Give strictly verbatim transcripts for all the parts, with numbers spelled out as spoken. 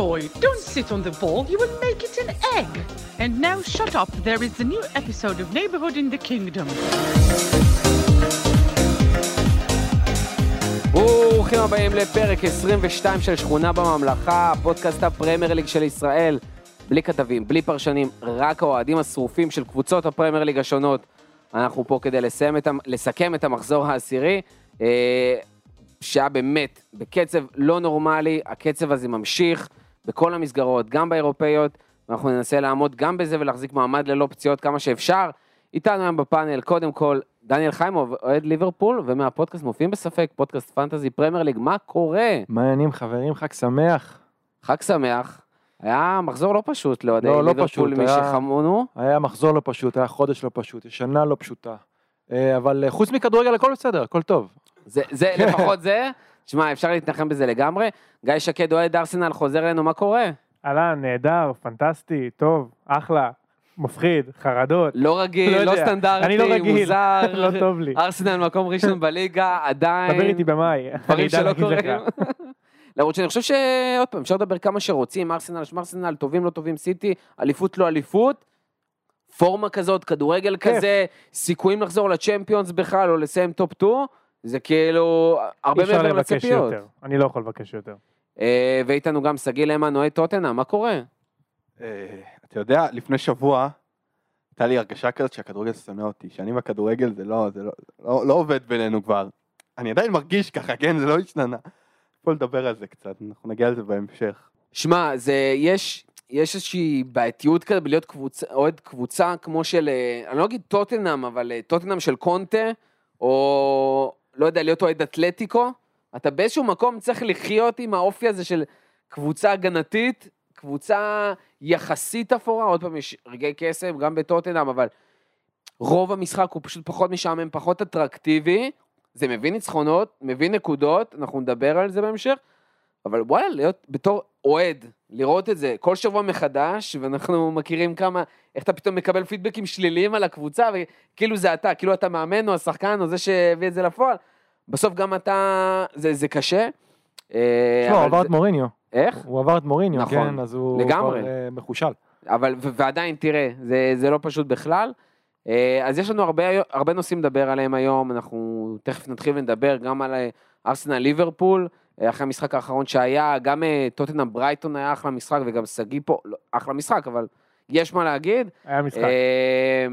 Roy, don't sit on the ball. You will make it an egg. And now shut up. There is a new episode of Neighborhood in the Kingdom. ברוכים הבאים לפרק עשרים ושתיים של שכונה בממלכה, פודקאסט הפרמייר ליג של ישראל. בלי כתבים, בלי פרשנים, רק האוהדים השרופים של קבוצות הפרמייר ליג השונות. אנחנו פה כדי לסיים את, לסכם את המחזור העשירי. שעה באמת, בקצב לא נורמלי, הקצב הזה ממשיך בכל המסגרות, גם באירופאיות, ואנחנו ננסה לעמוד גם בזה ולהחזיק מעמד ללא פציעות כמה שאפשר. איתנו היום בפאנל, קודם כל, דניאל חיימוב, אוהד ליברפול, ומהפודקאסט מופיעים בספק, פודקאסט פנטזי פרמייר ליג, מה קורה? מה עניינים חברים, חג שמח. חג שמח. היה מחזור לא פשוט, לא יודע, לא, לא פשוט, מי היה, שחמונו. היה מחזור לא פשוט, היה חודש לא פשוט, שנה לא פשוטה. אבל חוץ מכדורגל, הכל בסדר, הכל טוב. זה, זה, לפחות זה, תשמע, אפשר להתנחם בזה לגמרי. גיא שקד, אוהד ארסנל, חוזר אלינו, מה קורה? עלה, נהדר, פנטסטי, טוב, אחלה, מפחיד, חרדות. לא רגיל, לא סטנדרטי, מוזר. לא טוב לי. ארסנל, מקום ראשון בליגה, עדיין. דבר איתי במאי. דברים שלא קוראים. למרות שאני חושב שעוד פעם, אפשר לדבר כמה שרוצים, ארסנל, שמרסנל, טובים, לא טובים, סיטי, אליפות, לא אליפות. פורמה כזאת, כדורגל כזה, סיכויים לחזור לצ'מפיונס בכלל, או לסיים טופ טו. זה כאילו הרבה מעבר לציפיות. אני לא יכול לבקש יותר. ואיתנו גם סגי למן, אוהד טוטנהאם, מה קורה? אתה יודע, לפני שבוע, הייתה לי הרגשה כזאת שהכדורגל שונא אותי, שאני בכדורגל זה לא, זה לא, לא, לא עובד בינינו כבר. אני עדיין מרגיש ככה, כן? זה לא השתנה. בוא נדבר על זה קצת, אנחנו נגיע על זה בהמשך. שמע, זה, יש, יש איזושהי בעייתיות כזה, בלהיות קבוצה, אוהד קבוצה כמו של, אני לא אגיד טוטנהאם, אבל טוטנהאם של קונטה, או לא יודע, להיות אוהד אתלטיקו, אתה באיזשהו מקום צריך לחיות עם האופי הזה של קבוצה הגנתית, קבוצה יחסית אפורה, עוד פעם יש רגעי קסם, גם בטוטנהאם, אבל רוב המשחק הוא פשוט פחות משעמם, פחות אטרקטיבי, זה מביא ניצחונות, מביא נקודות, אנחנו נדבר על זה בהמשך, אבל וואלה, להיות בתור אוהד, לראות את זה כל שבוע מחדש, ואנחנו מכירים כמה, איך אתה פתאום מקבל פידבקים שליליים על הקבוצה, וכאילו זה אתה, כאילו אתה מאמן או השחקן, או זה שהביא את זה לפועל, בסוף גם אתה, זה, זה קשה. הוא עבר את מוריניו. איך? הוא עבר את מוריניו, כן, אז הוא כבר מחושל. אבל, ועדיין, תראה, זה, זה לא פשוט בכלל. אז יש לנו הרבה, הרבה נושאים לדבר עליהם היום, אנחנו תכף נתחיל ונדבר גם על ארסנל ליברפול, אחרי המשחק האחרון שהיה, גם טוטנהאם ברייטון היה אחלה משחק, וגם סגי פה, לא, אחלה משחק, אבל יש מה להגיד. היה משחק. אה,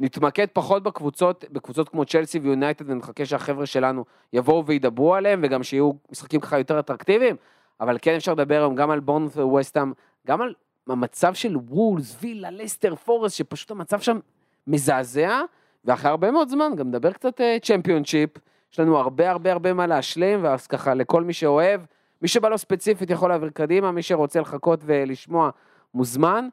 נתמקד פחות בקבוצות, בקבוצות כמו צ'לסי ויונייטד, ונחכה שהחבר'ה שלנו יבואו וידברו עליהם, וגם שיהיו משחקים ככה יותר אטרקטיביים, אבל כן אפשר לדבר היום גם על בורנמות' וווסטהאם, גם על המצב של וולס, וילה, לסטר, פורסט, שפשוט המצב שם מזעזע, ואחרי הרבה מאוד זמן גם נדבר קצת צ'מפיונשיפ, יש לנו הרבה הרבה הרבה מה להשלים, ואז ככה לכל מי שאוהב, מי שבא לו ספציפית יכול להעביר קדימה, מי שרוצה לחכות ולשמוע מוזמן,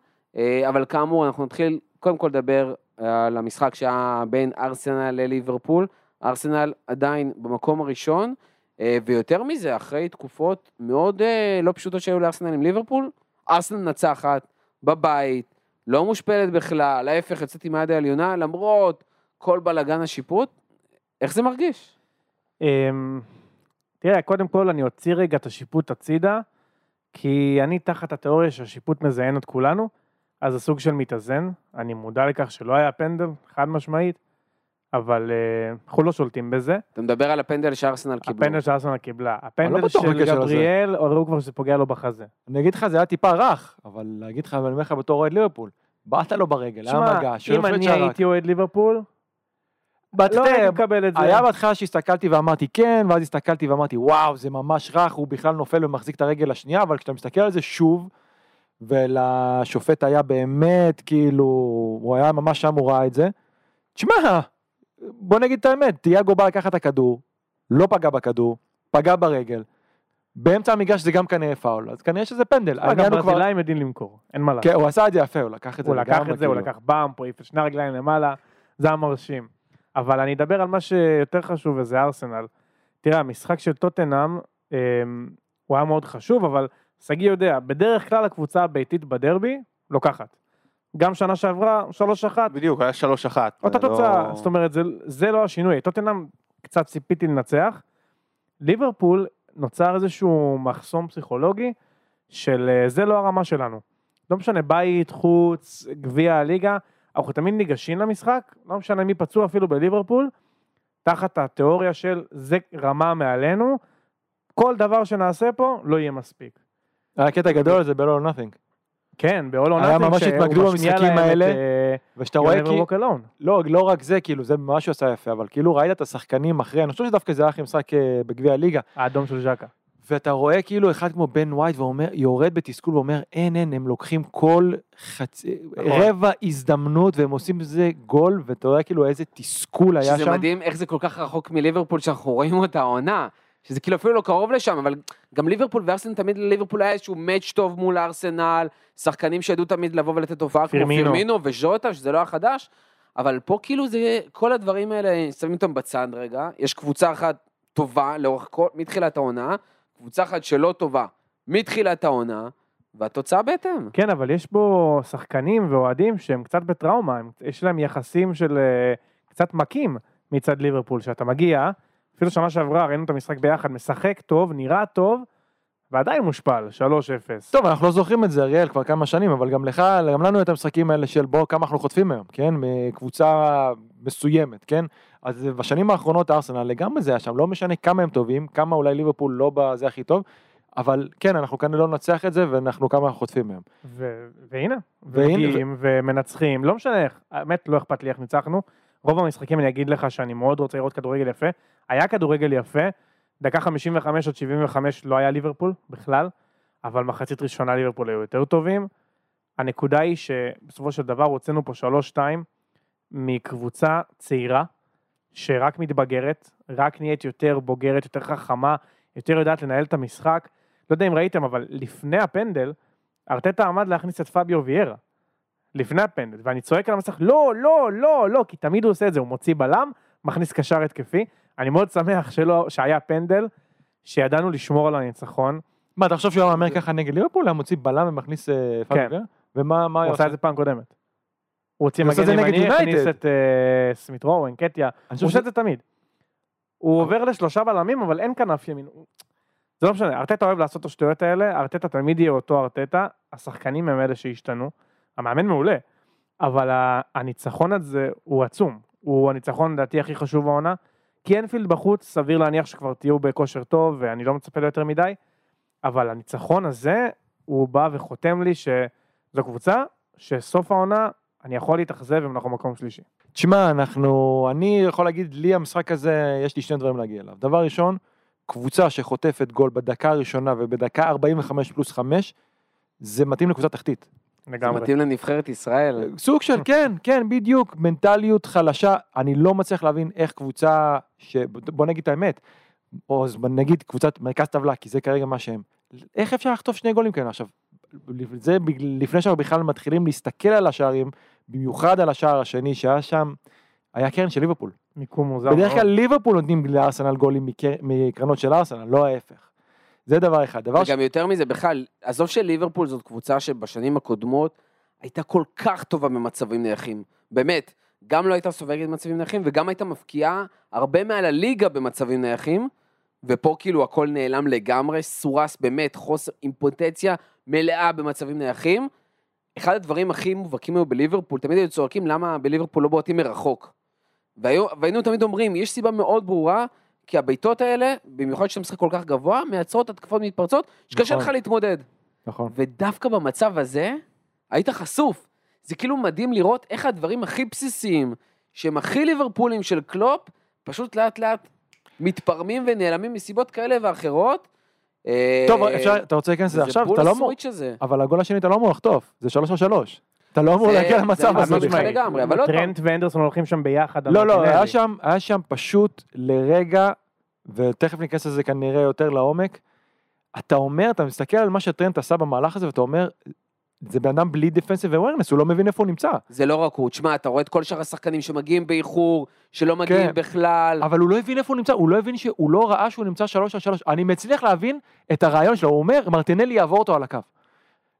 אבל כאמור אנחנו נתחיל קודם כל לדבר על המשחק שהיה בין ארסנל לליברפול, ארסנל עדיין במקום הראשון, ויותר מזה אחרי תקופות מאוד לא פשוטות שהיו לארסנל עם ליברפול, ארסנל נצחת בבית, לא מושפלת בכלל, להפך יצאתי מהיד העליונה, למרות כל בלגן השיפוט, איך זה מרגיש? תראה, קודם כל אני הוציא רגע את השיפוט הצידה, כי אני תחת התיאוריה שהשיפוט מזיין את כולנו, אז הסוג של מתאזן, אני מודע לכך שלא היה פנדל, חד משמעית, אבל אנחנו לא שולטים בזה. אתה מדבר על הפנדל שארסנל קיבלו. הפנדל שארסנל קיבלה. הפנדל של גבריאל, ראו כבר שזה פוגע לו בחזה. אני אגיד לך, זה היה טיפה רך, אבל להגיד לך, אני אומר לך בתור אוהד ליברפול, באת לו ברגל, היה מגע. אם אני הייתי אוהד ליברפול, לא הייתי מקבל את זה. היה בהתחלה שהסתכלתי ואמרתי כן, ואז הסתכלתי ואמרתי, וואו, זה ממש רך, הוא בכלל נופל ומחזיק את הרגל השנייה, אבל כשאתה מסתכל על זה שוב, ולשופט היה באמת, כאילו, הוא היה ממש שם, הוא ראה את זה. תשמע, בוא נגיד את האמת, תיאגו בא לקחת הכדור, לא פגע בכדור, פגע ברגל, באמצע המגרש זה גם כנראה פאול, אז כנראה שזה פנדל. פגע ברזילאי מדין למכור, אין מה לה. כן, הוא עשה את זה יפה, הוא לקח את זה. הוא לקח את זה, הוא לקח באמפ, שני רגליים למעלה, זה המרשים. אבל אני אדבר על מה שיותר חשוב, וזה ארסנל. תראה, המשחק של טוטנהאם, הוא היה מאוד חשוב, אבל סגי יודע, בדרך כלל הקבוצה הביתית בדרבי, לוקחת. גם שנה שעברה, שלוש אחת. בדיוק, היה שלוש אחת. אותה תוצאה, זאת אומרת, זה לא השינוי. טוטנהאם קצת ציפיתי לנצח. ליברפול נוצר איזשהו מחסום פסיכולוגי, של זה לא הרמה שלנו. לא משנה, בית, חוץ, גביע, ליגה, אנחנו תמיד ניגשים למשחק, לא משנה מי פצוע אפילו בליברפול, תחת התיאוריה של זה רמה מעלינו, כל דבר שנעשה פה לא יהיה מספיק. הקטע הגדול זה ב-all or nothing. כן, ב-all or nothing. היה ממש התמקדו במשחקים האלה, ושאתה רואה כי... לא, לא רק זה, כאילו, זה ממש עושה יפה, אבל כאילו ראית את השחקנים אחרי, אני חושב שדווקא זה היה הכי משחק בגביע הליגה. האדום של ז'קה. ואתה רואה כאילו אחד כמו בן ווייט, יורד בתסכול ואומר, אין, אין, הם לוקחים כל חצי, רבע הזדמנות, והם עושים איזה גול, ואתה רואה כאילו איזה תסכול היה שם. שזה מדהים, איך זה כל כך רחוק מליברפול, שאנחנו רואים אותה עונה, שזה כאילו אפילו לא קרוב לשם, אבל גם ליברפול וארסנל, תמיד ליברפול היה איזשהו מאץ' טוב מול ארסנל, שחקנים שידעו תמיד לבוא ולתת הופעה, כמו פירמינו וז'וטה, שזה לא היה חדש, אבל פה כאילו זה, כל הדברים האלה, שמים אותם בצד רגע, יש קבוצה אחת טובה לאורך כל, מתחילת העונה, קבוצה אחת שלא טובה, מתחילת העונה, והתוצאה בהתאם. כן, אבל יש פה שחקנים ואוהדים שהם קצת בטראומה, יש להם יחסים של קצת מקים מצד ליברפול, שאתה מגיע, אפילו שנה שעברה, ראינו את המשחק ביחד, משחק טוב, נראה טוב, ועדיין מושפל, שלוש אפס. טוב, אנחנו לא זוכרים את זה, אריאל, כבר כמה שנים, אבל גם לך, גם לנו את המשחקים האלה של בו, כמה אנחנו חוטפים היום, כן? מקבוצה מסוימת, כן? אז בשנים האחרונות ארסנל לגמרי זה היה שם, לא משנה כמה הם טובים, כמה אולי ליברפול לא בזה הכי טוב, אבל כן, אנחנו כאן לא נצח את זה, ואנחנו כמה אנחנו חוטפים מהם. והנה, ומגיעים ומנצחים, לא משנה איך, האמת לא אכפת לי איך ניצחנו, רוב המשחקים אני אגיד לך שאני מאוד רוצה לראות כדורגל יפה, היה כדורגל יפה, דקה חמישים וחמש עד שבעים וחמש לא היה ליברפול בכלל, אבל מחצית ראשונה ליברפול היו יותר טובים, הנקודה היא שבסופו של דבר הוצאנו פה שלוש שתיים מקבוצה צעירה, שרק מתבגרת, רק נהיית יותר בוגרת, יותר חכמה, יותר יודעת לנהל את המשחק, לא יודע אם ראיתם, אבל לפני הפנדל, ארטטה עמד להכניס את פאביו ויארה, לפני הפנדל, ואני צועק על המסך, לא, לא, לא, לא, כי תמיד הוא עושה את זה, הוא מוציא בלם, מכניס קשר התקפי, אני מאוד שמח שלא, שהיה פנדל, שידענו לשמור על הניצחון. מה, אתה חושב שהוא אמר ככה נגד ליברפול, הוא מוציא בלם ומכניס פאביו ויארה? ומה, מה הוא עושה את זה פעם קודמת? הוא הוציא מגן ימני, הכניס את סמית רואו, אנקטיה, הוא עושה את זה תמיד. הוא עובר לשלושה בלמים, אבל אין כנף ימין. זה לא משנה, ארטטה אוהב לעשות את השטויות האלה, ארטטה תמיד יהיה אותו ארטטה, השחקנים הם אלה שהשתנו, המאמן מעולה, אבל הניצחון הזה הוא עצום, הוא הניצחון לדעתי הכי חשוב העונה, כי אנפילד בחוץ, סביר להניח שכבר תהיו בכושר טוב, ואני לא מצפה לו יותר מדי, אבל הניצחון הזה, הוא בא וחותם לי שזו קבוצה שסוף העונה אני יכול להתאכזב אם אנחנו מקום שלישי. תשמע, אנחנו, אני יכול להגיד, לי המשחק הזה, יש לי שני דברים להגיע אליו. דבר ראשון, קבוצה שחוטפת גול בדקה הראשונה, ובדקה ארבעים וחמש פלוס חמש, זה מתאים לקבוצה תחתית. לגמרי. זה מתאים לנבחרת ישראל. סוג של, כן, כן, בדיוק, מנטליות חלשה, אני לא מצליח להבין איך קבוצה, ש... בוא נגיד את האמת, או נגיד קבוצת מרכז טבלה, כי זה כרגע מה שהם. איך אפשר לחטוף שני גולים כאלה עכשיו? זה לפני שאנחנו בכלל מתחילים להסתכל על השערים, במיוחד על השער השני שהיה שם, היה קרן של ליברפול. מיקום מוזר. בדרך כלל ליברפול נותנים לארסנל גולים מקרנות של ארסנל, לא ההפך. זה דבר אחד. דבר וגם ש... יותר מזה, בכלל, עזוב של ליברפול זאת קבוצה שבשנים הקודמות הייתה כל כך טובה במצבים נייחים. באמת, גם לא הייתה סובגת במצבים נייחים, וגם הייתה מפקיעה הרבה מעל הליגה במצבים נייחים, ופה כאילו הכל נעלם לגמרי, סורס באמת, חוסר אימפוטנציה מלאה במצבים נייחים. אחד הדברים הכי מובהקים היו בליברפול, תמיד היו צועקים למה בליברפול לא בועטים מרחוק. והיינו תמיד אומרים, יש סיבה מאוד ברורה, כי הביתות האלה, במיוחד שאתה משחק כל כך גבוה, מייצרות התקפות מתפרצות, שקשה לך להתמודד. נכון. ודווקא במצב הזה, היית חשוף. זה כאילו מדהים לראות איך הדברים הכי בסיסיים, שהם הכי ליברפולים של קלופ, פשוט לאט לאט מתפרמים ונעלמים מסיבות כאלה ואחרות. טוב, אתה רוצה להיכנס לזה עכשיו? זה בול הסוויץ' הזה. אבל הגול השני אתה לא אמור לחטוף, זה שלוש שלוש. אתה לא אמור להגיע למצב הזה. טרנט ואנדרסון הולכים שם ביחד. לא, לא, היה שם פשוט לרגע, ותכף ניכנס לזה כנראה יותר לעומק, אתה אומר, אתה מסתכל על מה שטרנט עשה במהלך הזה, ואתה אומר, זה באדם בלי דפנסיב ואווירנס, הוא לא מבין איפה הוא נמצא. זה לא רק הוא, תשמע, אתה רואה את כל שאר השחקנים שמגיעים באיחור, שלא מגיעים בכלל. אבל הוא לא הבין איפה הוא נמצא, הוא לא הבין שהוא לא ראה שהוא נמצא שלוש על שלוש. אני מצליח להבין את הרעיון שלו, הוא אומר, מרטינלי יעבור אותו על הקו.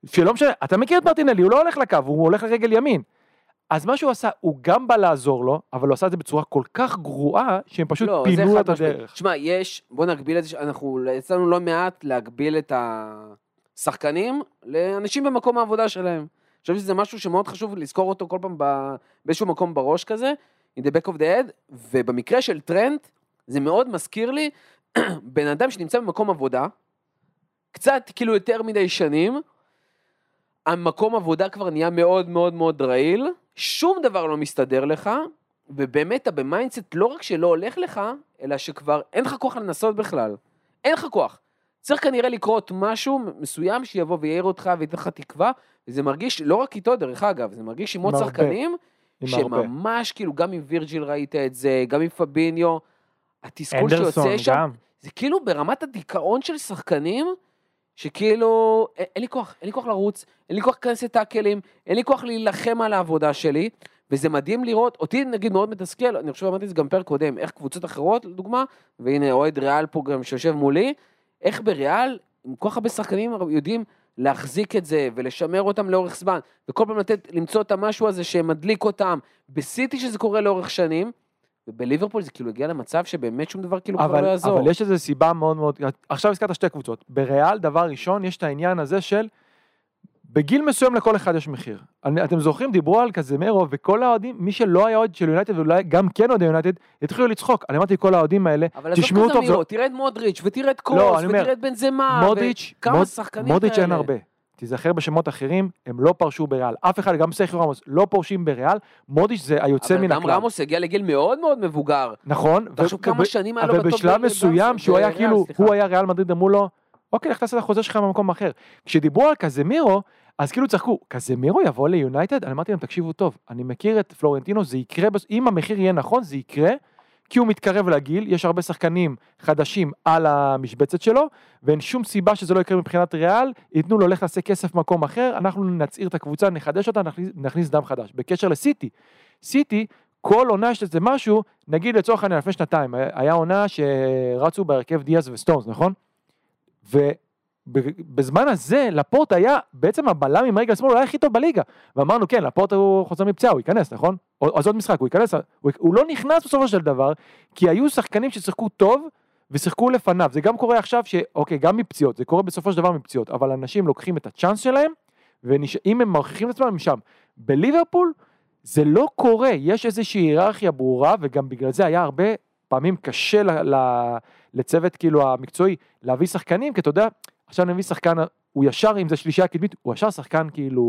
שלא משנה, אתה מכיר את מרטינלי, הוא לא הולך לקו, הוא הולך לרגל ימין. אז מה שהוא עשה, הוא גם בא לעזור לו, אבל הוא עשה את זה בצורה כל כך גרועה, שהם פשוט פינו את הדרך. תשמע, יש, בוא נגביל את זה, אנחנו, אצלנו לא מעט להגביל את ה... שחקנים לאנשים במקום העבודה שלהם. אני חושב שזה משהו שמאוד חשוב לזכור אותו כל פעם באיזשהו מקום בראש כזה, in the back of the head, ובמקרה של טרנט, זה מאוד מזכיר לי, בן אדם שנמצא במקום עבודה, קצת כאילו יותר מדי שנים, המקום עבודה כבר נהיה מאוד מאוד מאוד רעיל, שום דבר לא מסתדר לך, ובאמת אתה במיינדסט לא רק שלא הולך לך, אלא שכבר אין לך כוח לנסות בכלל, אין לך כוח. צריך כנראה לקרות משהו מסוים שיבוא ויעיר אותך ויתן לך תקווה, וזה מרגיש לא רק איתו דרך אגב, זה מרגיש עם עוד שחקנים, שממש כאילו גם עם וירג'יל ראית את זה, גם עם פביניו, התסכול שיוצא שם, זה כאילו ברמת הדיכאון של שחקנים, שכאילו אין לי כוח, אין לי כוח לרוץ, אין לי כוח להכנס את הכלים, אין לי כוח להילחם על העבודה שלי, וזה מדהים לראות, אותי נגיד מאוד מתסכל, אני חושב אמרתי את זה גם פרק קודם, איך קבוצות אחרות לדוגמה, והנה אוהד ריאל פה גם שיושב מולי, איך בריאל, עם כוח הרבה שחקנים יודעים להחזיק את זה, ולשמר אותם לאורך זמן, וכל פעם לתת, למצוא את המשהו הזה שמדליק אותם, בסיטי שזה קורה לאורך שנים, ובליברפול זה כאילו הגיע למצב שבאמת שום דבר כאילו כבר לא יעזור. אבל יש איזו סיבה מאוד מאוד, עכשיו הזכרת שתי קבוצות, בריאל דבר ראשון יש את העניין הזה של, בגיל מסוים לכל אחד יש מחיר. אתם זוכרים, דיברו על קזמירו, וכל האוהדים, מי שלא היה אוהד של יונייטד, ואולי גם כן אוהד יונייטד, התחילו לצחוק. אני אמרתי כל האוהדים האלה, תשמעו טוב. אבל עזוב קזמירו, תראה את מודריץ' ותראה את קרוס, ותראה את בנזמה, וכמה שחקנים כאלה. מודריץ' אין הרבה. תיזכר בשמות אחרים, הם לא פרשו בריאל. אף אחד, גם סרחיו רמוס, לא פורשים בריאל. מודריץ' זה היוצא מן הכלל. אבל גם רמוס הגיע לגיל מאוד מאוד מבוגר. נכון. אבל בשלב מסוים שהוא היה כאילו, הוא היה ריאל מדריד, אמרו לו אוקיי, לך תעשה את החוזה שלך במקום אחר. כשדיברו על קזמירו, אז כאילו צחקו, קזמירו יבוא ליונייטד? אני אמרתי להם, תקשיבו טוב, אני מכיר את פלורנטינו, זה יקרה, אם המחיר יהיה נכון, זה יקרה, כי הוא מתקרב לגיל, יש הרבה שחקנים חדשים על המשבצת שלו, ואין שום סיבה שזה לא יקרה מבחינת ריאל, ייתנו לו לך לעשה כסף במקום אחר, אנחנו נצעיר את הקבוצה, נחדש אותה, נכניס, נכניס דם חדש. בקשר לסיטי, סיטי, כל עונה יש לזה משהו, נגיד לצורך העניין, לפני שנתיים, היה עונה שרצו בהרכב דיאז וסטונס, נכון? ובזמן הזה לפורט היה בעצם הבלם עם רגל שמאל, הוא היה הכי טוב בליגה, ואמרנו כן, לפורט הוא חוזר מפציעה, הוא ייכנס, נכון? אז עוד משחק, הוא ייכנס, הוא, הוא לא נכנס בסופו של דבר, כי היו שחקנים ששיחקו טוב ושיחקו לפניו, זה גם קורה עכשיו שאוקיי, גם מפציעות, זה קורה בסופו של דבר מפציעות, אבל אנשים לוקחים את הצ'אנס שלהם, ואם הם מרחיקים את עצמם משם, בליברפול זה לא קורה, יש איזושהי היררכיה ברורה, וגם בגלל זה היה הרבה פעמים קשה ל... לצוות כאילו המקצועי, להביא שחקנים, כי אתה יודע, עכשיו נביא שחקן, הוא ישר, אם זה שלישייה קדמית, הוא ישר שחקן כאילו,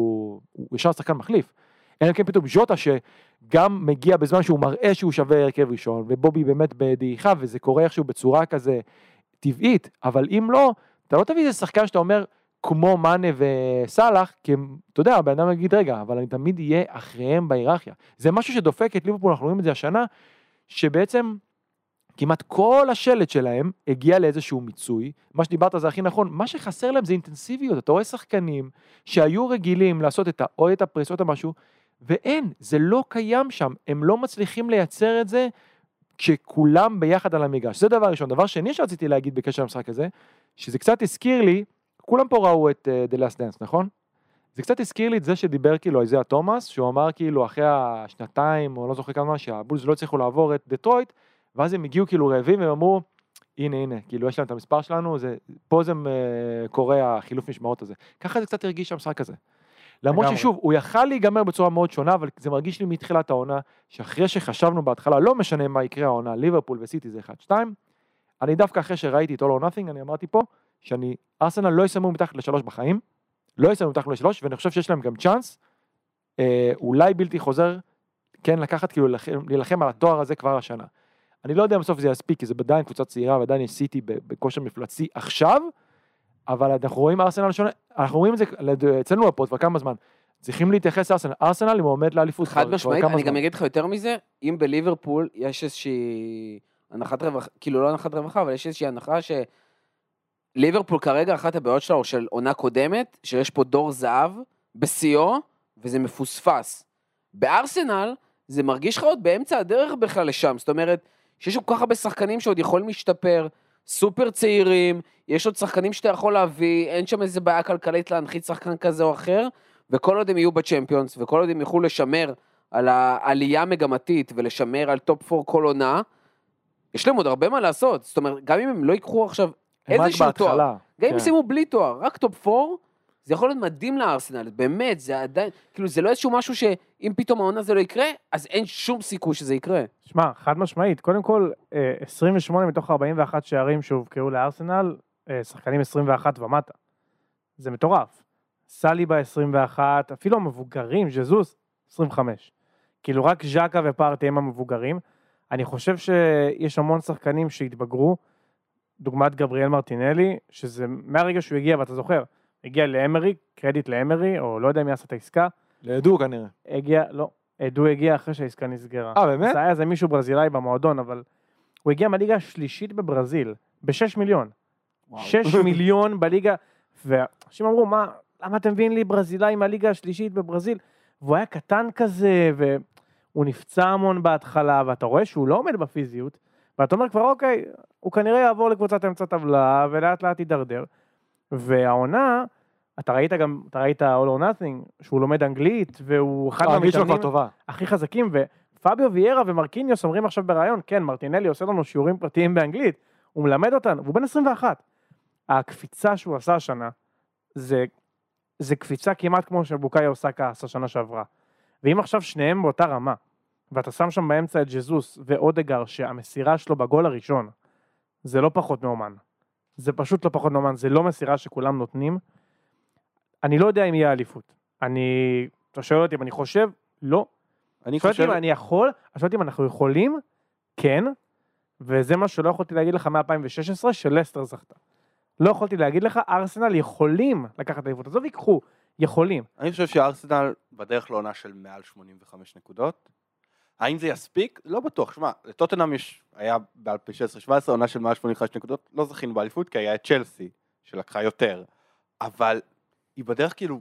הוא ישר שחקן מחליף. אין כן פתאום ז'וטה שגם מגיע בזמן שהוא מראה שהוא שווה הרכב ראשון, ובובי באמת בדעיכה, וזה קורה איכשהו בצורה כזה טבעית, אבל אם לא, אתה לא תביא איזה שחקן שאתה אומר, כמו מנה וסלח, כי אתה יודע, הבן אדם יגיד רגע, אבל אני תמיד אהיה אחריהם בהיררכיה. זה משהו שדופק את ליברפול, אנחנו רואים את זה השנה, שבעצם כמעט כל השלט שלהם הגיע לאיזשהו מיצוי, מה שדיברת זה הכי נכון, מה שחסר להם זה אינטנסיביות, אתה רואה שחקנים שהיו רגילים לעשות את האוי, את הפרס או את המשהו, ואין, זה לא קיים שם, הם לא מצליחים לייצר את זה, כשכולם ביחד על המגרש, זה דבר ראשון, דבר שני שרציתי להגיד בקשר למשחק הזה, שזה קצת הזכיר לי, כולם פה ראו את uh, The Last Dance, נכון? זה קצת הזכיר לי את זה שדיבר כאילו איזיה תומאס, שהוא אמר כאילו אחרי השנתיים, או לא זוכר כמה, שהבולס לא הצליחו לעבור את דטרויט, ואז הם הגיעו כאילו רעבים, והם אמרו, הנה, הנה, כאילו יש להם את המספר שלנו, זה, פה זה קורה החילוף משמעות הזה. ככה זה קצת הרגיש שהמשחק הזה. למרות ששוב, הוא יכל להיגמר בצורה מאוד שונה, אבל זה מרגיש לי מתחילת העונה, שאחרי שחשבנו בהתחלה, לא משנה מה יקרה העונה, ליברפול וסיטי זה אחת שתיים, אני דווקא אחרי שראיתי את All or Nothing, אני אמרתי פה, שאני, ארסנל לא יסיימו מתחת לשלוש בחיים, לא יסיימו מתחת לשלוש, ואני חושב שיש להם גם צ'אנס, אה, אולי בלתי חוזר, כן, לקחת, כאילו, להילחם על התואר הזה כבר השנה. אני לא יודע אם בסוף זה יספיק, כי זה בדיין קבוצה צעירה, ועדיין יש סיטי בכושר מפלצי עכשיו, אבל אנחנו רואים ארסנל שונה, אנחנו רואים את זה אצלנו הפוד כבר כמה זמן, צריכים להתייחס לארסנל, ארסנל אם הוא עומד לאליפות כבר כמה זמן. חד משמעית, אני גם אגיד לך יותר מזה, אם בליברפול יש איזושהי הנחת רווחה, כאילו לא הנחת רווחה, אבל יש איזושהי הנחה שליברפול כרגע, אחת הבעיות שלה, או של עונה קודמת, שיש פה דור זהב בסיוע, וזה מפוספס. בארסנל, זה מרגיש לך עוד באמצע הדרך בכלל לשם, זאת אומרת, שיש עוד כל כך הרבה שחקנים שעוד יכולים להשתפר, סופר צעירים, יש עוד שחקנים שאתה יכול להביא, אין שם איזה בעיה כלכלית להנחית שחקן כזה או אחר, וכל עוד הם יהיו בצ'מפיונס, וכל עוד הם יוכלו לשמר על העלייה המגמתית, ולשמר על טופ פור כל עונה, יש להם עוד הרבה מה לעשות, זאת אומרת, גם אם הם לא ייקחו עכשיו איזשהו תואר. גם אם שימו בלי תואר, רק טופ ארבע, זה יכול להיות מדהים לארסנל, באמת, זה עדיין, כאילו זה לא איזשהו משהו שאם פתאום העונה זה לא יקרה, אז אין שום סיכוי שזה יקרה. שמע, חד משמעית, קודם כל, עשרים ושמונה מתוך ארבעים ואחד שערים שהובקעו לארסנל, שחקנים עשרים ואחת ומטה. זה מטורף. סליבה עשרים ואחת, אפילו המבוגרים, ג'זוס, עשרים וחמש. כאילו רק ז'קה ופארטי הם המבוגרים. אני חושב שיש המון שחקנים שהתבגרו, דוגמת גבריאל מרטינלי, שזה מהרגע שהוא הגיע, ואתה זוכר, הגיע לאמרי, קרדיט לאמרי, או לא יודע מי עשה את העסקה. לעדו כנראה. הגיע, לא, עדו הגיע אחרי שהעסקה נסגרה. אה, באמת? זה היה זה מישהו ברזילאי במועדון, אבל הוא הגיע מהליגה השלישית בברזיל, בשש מיליון. וואו. שש מיליון בליגה, ואנשים אמרו, מה, למה אתם מביאים לי ברזילאי מהליגה השלישית בברזיל? והוא היה קטן כזה, והוא נפצע המון בהתחלה, ואתה רואה שהוא לא עומד בפיזיות, ואתה אומר כבר, אוקיי, הוא כנראה יעבור לקבוצת אמצע טבלה, ולאט לאט יידרדר. והעונה, אתה ראית גם, אתה ראית All or Nothing, שהוא לומד אנגלית, והוא אחד מהמתאמנים הכי חזקים, ופאביו ויירה ומרקיניוס אומרים עכשיו ברעיון, כן, מרטינלי עושה לנו שיעורים פרטיים באנגלית, הוא מלמד אותנו, והוא בן עשרים ואחת. הקפיצה שהוא עשה השנה, זה, זה קפיצה כמעט כמו שבוקאי אוסקה עשה שנה שעברה. ואם עכשיו שניהם באותה רמה, ואתה שם שם באמצע את ג'זוס ואודגר, שהמסירה שלו בגול הראשון, זה לא פחות מאומן. זה פשוט לא פחות מאומן, זה לא מסירה שכולם נותנים. אני לא יודע אם יהיה אליפות. אני, אתה שואל אותי אם אני חושב, לא. אני חושב... אם אני יכול, אתה שואל אם אנחנו יכולים, כן, וזה מה שלא יכולתי להגיד לך מ-אלפיים ושש עשרה, שלסטר זכתה. לא יכולתי להגיד לך, ארסנל יכולים לקחת אליפות, אז לא ויקחו, יכולים. אני חושב שארסנל בדרך לעונה של מעל שמונים וחמש נקודות, האם זה יספיק? לא בטוח. שמע, לטוטנהאם היה ב-אלפיים ושש עשרה שבע עשרה עונה של מאה שמונים וחמש נקודות, לא זכינו באליפות, כי היה את צ'לסי, שלקחה יותר. אבל היא בדרך כאילו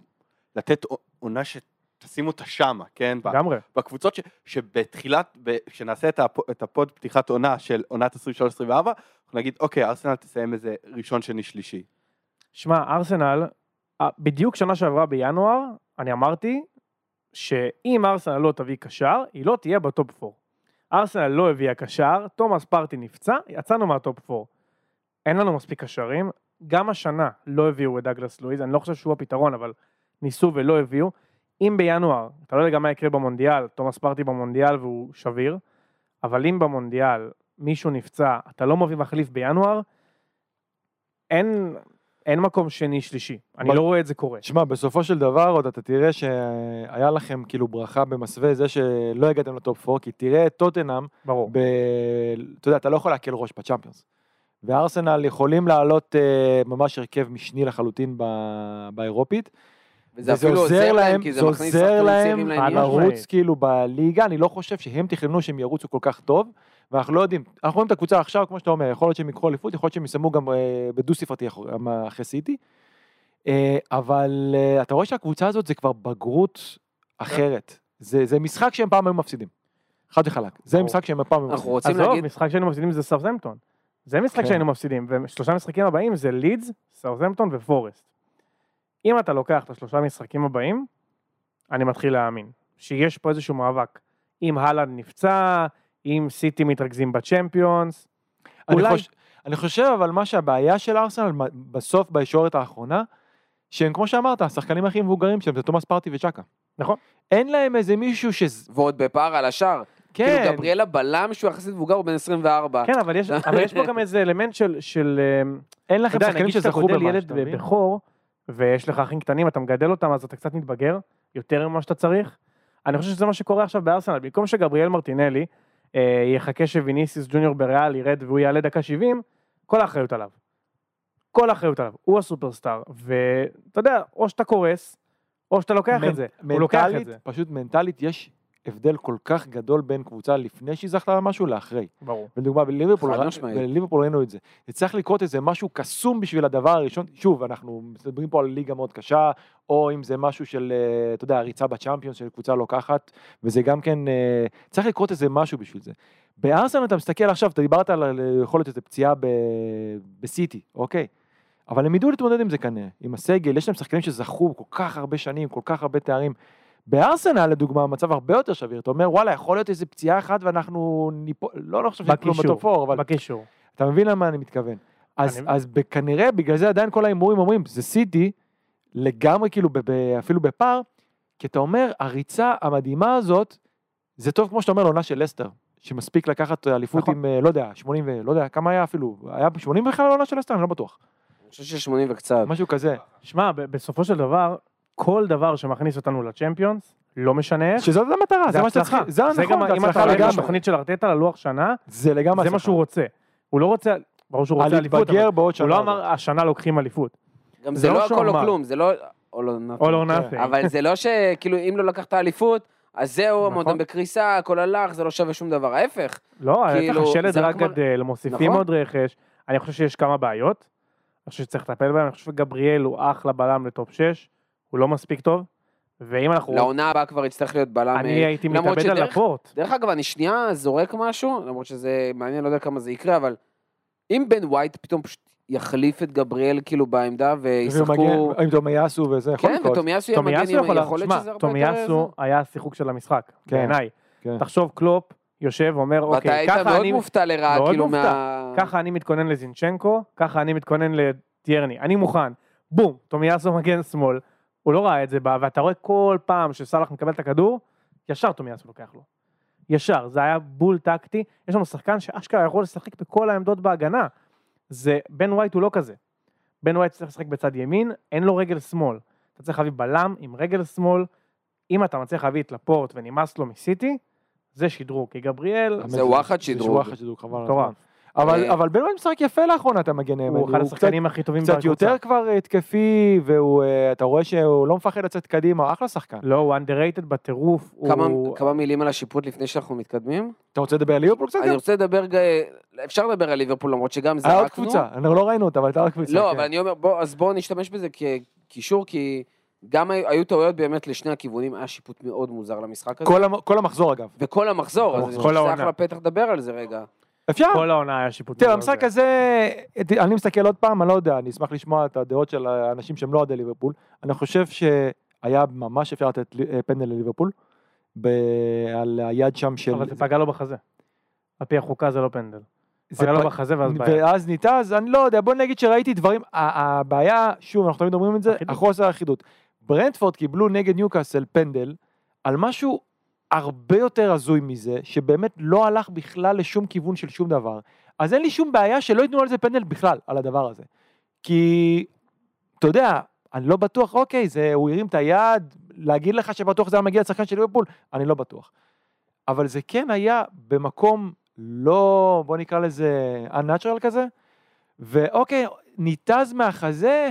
לתת עונה שתשימו אותה שמה, כן? לגמרי. בקבוצות ש, שבתחילת, כשנעשה את, הפ, את הפוד פתיחת עונה של עונת עשרים ושלוש עשרים וארבע, אנחנו נגיד, אוקיי, ארסנל תסיים איזה ראשון שני שלישי. שמע, ארסנל, בדיוק שנה שעברה בינואר, אני אמרתי, שאם ארסנל לא תביא קשר, היא לא תהיה בטופ ארבע. ארסנל לא הביאה קשר, תומאס פרטי נפצע, יצאנו מהטופ ארבע. אין לנו מספיק קשרים, גם השנה לא הביאו את דאגלס לואיז, אני לא חושב שהוא הפתרון, אבל ניסו ולא הביאו. אם בינואר, אתה לא יודע גם מה יקרה במונדיאל, תומאס פרטי במונדיאל והוא שביר, אבל אם במונדיאל מישהו נפצע, אתה לא מביא מחליף בינואר, אין... אין מקום שני שלישי, אני לא רואה את זה קורה. תשמע, בסופו של דבר עוד אתה תראה שהיה לכם כאילו ברכה במסווה זה שלא הגעתם לטופ ארבע, כי תראה את טוטנהאם, ברור. אתה יודע, אתה לא יכול להקל ראש בצ'אמפיונס, וארסנל יכולים לעלות ממש הרכב משני לחלוטין באירופית, וזה עוזר להם, זה עוזר להם לרוץ כאילו בליגה, אני לא חושב שהם תכננו שהם ירוצו כל כך טוב, ואנחנו לא יודעים, אנחנו רואים את הקבוצה עכשיו, כמו שאתה אומר, יכול להיות שהם יקחו אליפות, יכול להיות שהם יסמו גם בדו ספרתי אחרי סיטי, אבל אתה רואה שהקבוצה הזאת זה כבר בגרות אחרת, זה משחק שהם פעם היו מפסידים, חד וחלק, זה משחק שהם פעם היו מפסידים. אז לא, משחק שהיינו מפסידים זה סאות'המפטון, זה משחק שהיינו מפסידים, ושלושה משחקים הבאים זה לידס, סאות'המפטון ופורסט. אם אתה לוקח את השלושה משחקים הבאים, אני מתחיל להאמין שיש פה איזשהו מאבק, אם הלנד נפצע, אם סיטי מתרכזים בצ'מפיונס. אני, אולי... חוש... אני חושב, אבל מה שהבעיה של ארסנל, בסוף, בישורת האחרונה, שהם, כמו שאמרת, השחקנים הכי מבוגרים שהם, זה תומאס פרטי וצ'קה. נכון. אין להם איזה מישהו ש... ועוד בפער על השאר. כן. כאילו גבריאלה בלם שהוא יחסית מבוגר, הוא בן עשרים וארבע. כן, אבל יש, אבל יש פה גם איזה אלמנט של... של אין לכם שחקנים שזכו במה. נגיד שאתה גודל ילד בחור, ויש לך אחים קטנים, אתה מגדל אותם, אז אתה קצת מתבגר, יותר ממה שאתה צריך. אני חושב שזה מה שקורה עכשיו בארסנל. במקום שגבריאל מרטינלי יחכה שוויניסיוס ג'וניור בריאל ירד והוא יעלה דקה שבעים, כל האחריות עליו. כל האחריות עליו. הוא הסופרסטאר, ואתה יודע, או שאתה קורס, או שאתה לוקח את זה. הוא לוקח את זה. פשוט מנטלית יש הבדל כל כך גדול בין קבוצה לפני שהיא זכתה למשהו לאחרי. ברור. ולדוגמה, בליברפול ראינו את זה. צריך לקרות איזה משהו קסום בשביל הדבר הראשון. שוב, אנחנו מדברים פה על ליגה מאוד קשה, או אם זה משהו של, אתה יודע, הריצה בצ'אמפיונס של קבוצה לוקחת, וזה גם כן, צריך לקרות איזה משהו בשביל זה. בארסנל אתה מסתכל עכשיו, אתה דיברת על יכולת איזה פציעה בסיטי, אוקיי? אבל הם ידעו להתמודד עם זה כנראה, עם הסגל, יש להם שחקנים שזכו כל כך הרבה שנים, כל כך הרבה תארים. בארסנל, לדוגמה, המצב הרבה יותר שביר. אתה אומר, וואלה, יכול להיות איזו פציעה אחת ואנחנו ניפול... לא, לא חושב שכלום בטופור, אבל... בקישור. אתה מבין למה אני מתכוון. אז, אז כנראה, בגלל זה עדיין כל האימורים אומרים, זה סיטי, לגמרי כאילו, אפילו בפער, כי אתה אומר, הריצה המדהימה הזאת, זה טוב כמו שאתה אומר לעונה של לסטר, שמספיק לקחת אליפות עם, לא יודע, שמונים ו... לא יודע, כמה היה אפילו? היה שמונים בכלל לעונה של לסטר? אני לא בטוח. אני חושב ששמונים וקצת. משהו כזה. שמע, בסופו של דבר, כל דבר שמכניס אותנו לצ'מפיונס, לא משנה. שזאת המטרה, זה מה שצריך. זה נכון, אם אתה רואה בשוכנית של ארטטה ללוח שנה, זה מה שהוא רוצה. הוא לא רוצה, ברור שהוא רוצה אליפות, הוא לא אמר, השנה לוקחים אליפות. גם זה לא הכל או כלום, זה לא... או לא נאפה. אבל זה לא שכאילו, אם לא לקחת אליפות, אז זהו, המועדון בקריסה, הכל הלך, זה לא שווה שום דבר, ההפך. לא, השלד רק גדל, מוסיפים עוד רכש, אני חושב שיש כמה בעיות, אני חושב שצריך לטפל בהם, אני חושב שגבריאל הוא אחלה בלם לטופ שש, הוא לא מספיק טוב, ואם אנחנו... לעונה הבאה כבר יצטרך להיות בלם... אני הייתי מתאבד על לפורט. דרך אגב, אני שנייה זורק משהו, למרות שזה מעניין, לא יודע כמה זה יקרה, אבל אם בן ווייט פתאום פשוט יחליף את גבריאל כאילו בעמדה וישחקו... עם תומייסו וזה יכול לקרות. כן, ותומייסו יהיה מגן עם היכולת שזה הרבה יותר... תומייסו היה השיחוק של המשחק, בעיניי. תחשוב, קלופ יושב ואומר, אוקיי, ואתה היית מאוד מופתע לרעה, כאילו מה... ככה אני מתכונן לזינצ'נקו, ככה אני מתכונן לטיירני. אני מוכן. בום, תומייסו מגן שמאל. הוא לא ראה את זה, ואתה רואה כל פעם שסלח מקבל את הכדור, ישר תומייסו לוקח לו. ישר, זה היה בול טקטי. יש לנו שחקן שאשכרה יכול לשחק בכל העמדות בהגנה. זה, בן ווייט הוא לא כזה. בן ווייט צריך לשחק בצד ימין, אין לו רגל שמאל. אתה צריך להביא בלם עם רגל שמאל. אם אתה מצליח להביא את לפורט ונמאס לו מסיטי, זה שדרוג. כי גבריאל... זה וואחד שדרוג. זה שדרוג, חבל. תורה. אבל בן ווייט משחק יפה לאחרונה, אתה מגן האמן. הוא אחד השחקנים הכי טובים בקבוצה. קצת יותר כבר התקפי, ואתה רואה שהוא לא מפחד לצאת קדימה, אחלה שחקן. לא, הוא underrated בטירוף. כמה מילים על השיפוט לפני שאנחנו מתקדמים? אתה רוצה לדבר על ליברפול קצת? אני רוצה לדבר, אפשר לדבר על ליברפול, למרות שגם זרקנו. היה עוד קבוצה, אנחנו לא ראינו אותה, אבל הייתה עוד קבוצה. לא, אבל אני אומר, אז בואו נשתמש בזה כקישור, כי גם היו טעויות באמת לשני הכיוונים, היה שיפוט מאוד מוזר למשחק הזה. כל המחזור אגב. וכל המחזור, אז אני חושב שאחלה פתח לדבר על זה רגע. אפשר? כל העונה היה שיפוט. תראה, המשחק הזה, אני מסתכל עוד פעם, אני לא יודע, אני אשמח לשמוע את הדעות של האנשים שהם לא עדי ליברפול. אני חושב שהיה ממש אפשר לתת פנדל לליברפול, על היד שם של... אבל זה פגע לו בחזה. על פי החוקה זה לא פנדל. פגע לו בחזה ואז בעיה. ואז ניתז, אני לא יודע, בוא נגיד שראיתי דברים, הבעיה, שוב, אנחנו תמיד אומרים את זה, החוסר האחידות. ברנטפורד קיבלו נגד ניוקאסל פנדל, על משהו... הרבה יותר עזוי מזה, שבאמת לא הלך בכלל לשום כיוון של שום דבר, אז אין לי שום בעיה שלא ייתנו על זה פנדל בכלל, על הדבר הזה. כי, אתה יודע, אני לא בטוח, אוקיי, זה, הוא ירים את היד, להגיד לך שבטוח זה היה מגיע לצרכן של ליברפול, אני לא בטוח. אבל זה כן היה במקום לא, בוא נקרא לזה, unnatural כזה, ואוקיי, ניתז מהחזה,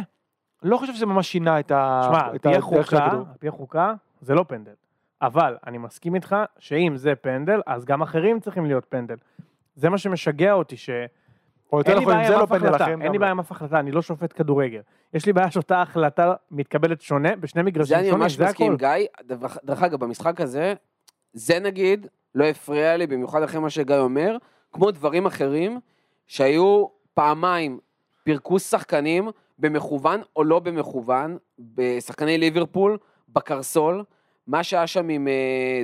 לא חושב שזה ממש שינה את ה... שמה, תהיה חוקה, תהיה חוקה, זה לא פנדל. אבל אני מסכים איתך שאם זה פנדל, אז גם אחרים צריכים להיות פנדל. זה מה שמשגע אותי ש... או יותר נכון, זה לא פנדל לכם. אין לי בעיה עם אף החלטה, אני לא שופט כדורגל. יש לי בעיה שאותה החלטה מתקבלת שונה, בשני מגרשים שונים, זה הכל. זה אני ממש מסכים, גיא. דרך אגב, במשחק הזה, זה נגיד, לא הפריע לי, במיוחד אחרי מה שגיא אומר, כמו דברים אחרים, שהיו פעמיים פרקוס שחקנים, במכוון או לא במכוון, בשחקני ליברפול, בקרסול, מה שהיה שם עם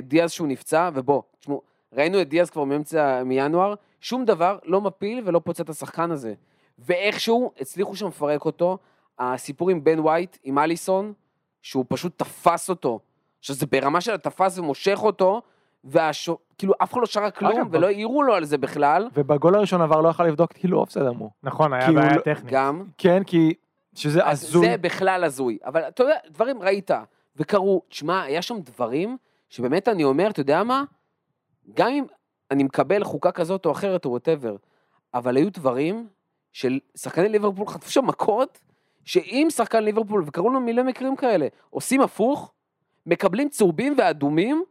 דיאז שהוא נפצע, ובוא, תשמעו, ראינו את דיאז כבר מאמצע מינואר, שום דבר לא מפיל ולא פוצע את השחקן הזה. ואיכשהו הצליחו שם לפרק אותו, הסיפור עם בן ווייט, עם אליסון, שהוא פשוט תפס אותו, שזה ברמה של התפס ומושך אותו, והשו... כאילו אף אחד לא שרה כלום, ולא העירו לו על זה בכלל. ובגול הראשון עבר לא יכל לבדוק, כאילו אופסייד אמרו. נכון, היה בעיה טכנית. גם. כן, כי שזה הזוי. זה בכלל הזוי, אבל אתה יודע, דברים ראית. וקראו, תשמע, היה שם דברים שבאמת אני אומר, אתה יודע מה? גם אם אני מקבל חוקה כזאת או אחרת או whatever, אבל היו דברים של שחקני ליברפול חטפו שם מכות, שאם שחקן ליברפול, וקראו לו מילה מקרים כאלה, עושים הפוך, מקבלים צהובים ואדומים,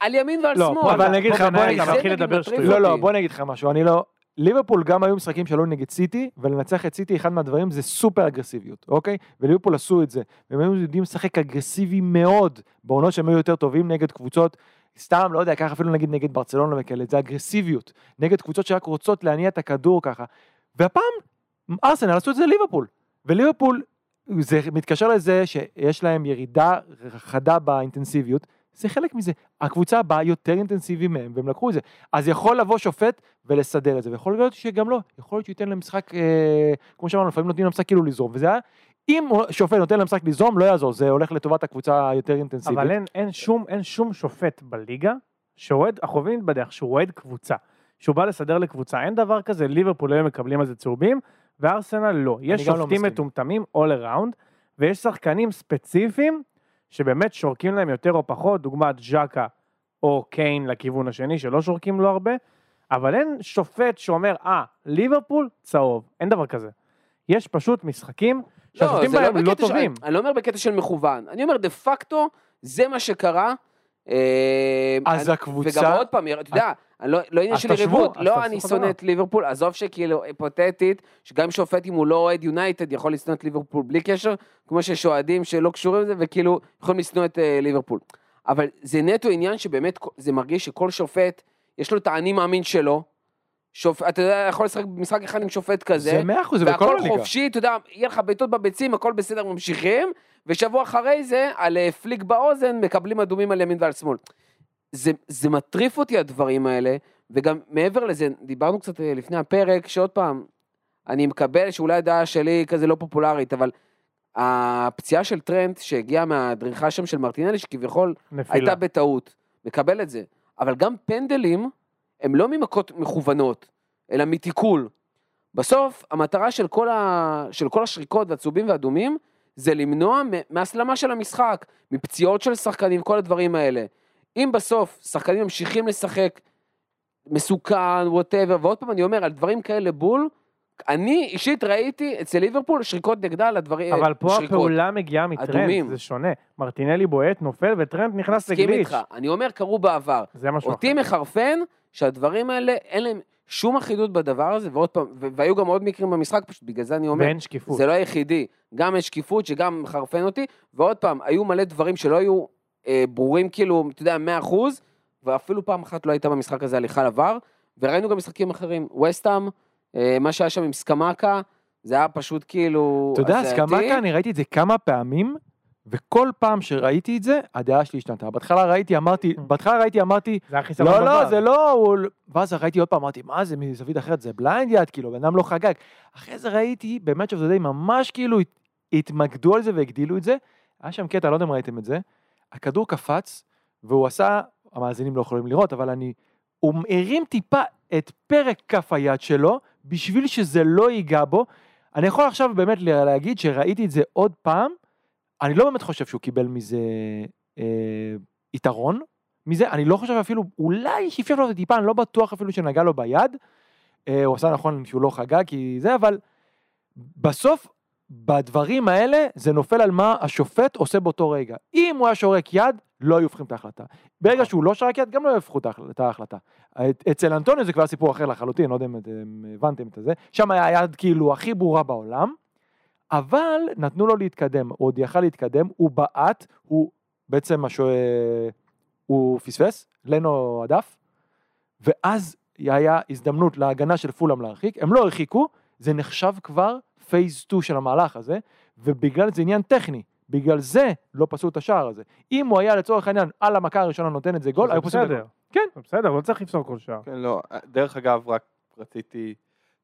על ימין ועל לא, שמאל. לא, אבל אני אגיד לך, בוא נגיד לך, מתחיל לדבר שטוי. לא, לא, בוא נגיד לך משהו, אני לא... ליברפול גם היו משחקים שלו נגד סיטי, ולנצח את סיטי, אחד מהדברים זה סופר אגרסיביות, אוקיי? וליברפול עשו את זה. והם היו יודעים לשחק אגרסיבי מאוד, בעונות שהם היו יותר טובים נגד קבוצות, סתם, לא יודע, ככה אפילו נגיד נגד ברצלונה וכאלה, זה אגרסיביות, נגד קבוצות שרק רוצות להניע את הכדור ככה. והפעם, ארסנל עשו את זה ליברפול. וליברפול, זה מתקשר לזה שיש להם ירידה חדה באינטנסיביות, זה חלק מזה. הקבוצה הבאה יותר אינטנסיבי מהם, והם לקחו את זה. אז יכול לבוא שופט ולסדר את זה, ויכול להיות שגם לא, יכול להיות שייתן להם משחק, אה, כמו שאמרנו, לפעמים נותנים להם משחק כאילו ליזום, וזה היה, אם שופט נותן להם משחק ליזום, לא יעזור, זה הולך לטובת הקבוצה היותר אינטנסיבית. אבל אין, אין שום, אין שום שופט בליגה, שרועד, החובים מתבדח, שרועד קבוצה, שהוא בא לסדר לקבוצה, אין דבר כזה, ליברפול הם מקבלים על זה צהובים, וארסנל לא. יש שופטים מטומטמים, all around, ויש שחקנים ספציפיים, שבאמת שורקים להם יותר או פחות, דוגמת ג'קה או קיין לכיוון השני, שלא שורקים לו הרבה, אבל אין שופט שאומר, אה, ליברפול צהוב, אין דבר כזה. יש פשוט משחקים שהשופטים בהם לא טובים. אני לא אומר בקטע של מכוון, אני אומר דה פקטו, זה מה שקרה, אז הקבוצה... וגם עוד פעם, אתה יודע, לא עניין שלי ריבות, לא אני שונא את ליברפול, עזוב שכאילו, היפותטית, שגם שופט אם הוא לא אוהד יונייטד, יכול לשנוא את ליברפול בלי קשר, כמו ששועדים שלא קשורים לזה, וכאילו יכולים לשנוא את ליברפול. אבל זה נטו עניין שבאמת, זה מרגיש שכל שופט, יש לו את האני מאמין שלו, אתה יודע, יכול לשחק במשחק אחד עם שופט כזה, והכל חופשי, אתה יודע, יהיה לך ביתות בביצים, הכל בסדר, ממשיכים, ושבוע אחרי זה, על פליק באוזן, מקבלים אדומים על ימין ועל שמאל. זה, זה מטריף אותי הדברים האלה, וגם מעבר לזה, דיברנו קצת לפני הפרק, שעוד פעם, אני מקבל שאולי הדעה שלי כזה לא פופולרית, אבל הפציעה של טרנט, שהגיעה מהדריכה שם של מרטינלי, שכביכול הייתה בטעות, מקבל את זה. אבל גם פנדלים, הם לא ממכות מכוונות, אלא מתיקול. בסוף, המטרה של כל, ה... של כל השריקות והצהובים והאדומים, זה למנוע מהסלמה של המשחק, מפציעות של שחקנים, כל הדברים האלה. אם בסוף שחקנים ממשיכים לשחק, מסוכן, whatever, ועוד פעם אני אומר, על דברים כאלה בול, אני אישית ראיתי אצל ליברפול שריקות נגדה על הדברים... אבל פה שריקות. הפעולה מגיעה מטרנט, זה שונה. מרטינלי בועט, נופל, וטרנט נכנס לגליץ'. מסכים איתך, אני אומר, קרו בעבר. זה משהו. אותי מחרפן, שהדברים האלה, אין להם שום אחידות בדבר הזה, ועוד פעם, והיו גם עוד מקרים במשחק, פשוט בגלל זה אני אומר, ואין שקיפות. זה לא היחידי, גם אין שקיפות, שגם מחרפן אותי, ועוד פעם, היו מלא דברים שלא היו אה, ברורים, כאילו, אתה יודע, מאה אחוז, ואפילו פעם אחת לא הייתה במשחק הזה הליכה לבר, וראינו גם משחקים אחרים, וסטאם, אה, מה שהיה שם עם סקמאקה, זה היה פשוט כאילו... אתה יודע, סקמאקה, אני ראיתי את זה כמה פעמים, וכל פעם שראיתי את זה, הדעה שלי השתנתה. בהתחלה ראיתי, אמרתי, בהתחלה ראיתי, אמרתי, לא, לא, זה לא, ואז ראיתי עוד פעם, אמרתי, מה זה, מזווית אחרת, זה בליינד יד, כאילו, בנם לא חגג. אחרי זה ראיתי, באמת שזה די ממש כאילו, התמקדו על זה והגדילו את זה, היה שם קטע, לא יודעים ראיתם את זה, הכדור קפץ, והוא עשה, המאזינים לא יכולים לראות, אבל אני, הוא מרים טיפה את פרק כף היד שלו, בשביל שזה לא ייגע בו. אני יכול עכשיו באמת להגיד שראיתי את זה עוד פעם, אני לא באמת חושב שהוא קיבל מזה אה, יתרון, מזה, אני לא חושב אפילו, אולי שיפשף לו את הטיפה, אני לא בטוח אפילו שנגע לו ביד, אה, הוא עשה נכון שהוא לא חגג, כי זה, אבל בסוף, בדברים האלה, זה נופל על מה השופט עושה באותו רגע. אם הוא היה שורק יד, לא יופכים את ההחלטה. ברגע שהוא לא שורק יד, גם לא יופכו את ההחלטה. אצל אנטוניו זה כבר סיפור אחר לחלוטין, לא יודע אם אתם הבנתם את זה, שם היה היד כאילו הכי ברורה בעולם, אבל נתנו לו להתקדם, הוא עוד יכל להתקדם, הוא בעט, הוא בעצם משהו, הוא פספס, לנו עדף, ואז היה הזדמנות להגנה של פולם להרחיק, הם לא הרחיקו, זה נחשב כבר פייז שתיים של המהלך הזה, ובגלל זה עניין טכני, בגלל זה לא פסו את השער הזה. אם הוא היה לצורך העניין, על המכה הראשונה נותן את זה גול, זה בסדר, כן, זה בסדר, לא צריך לפסור כל שער. כן, לא, דרך אגב, רק רציתי...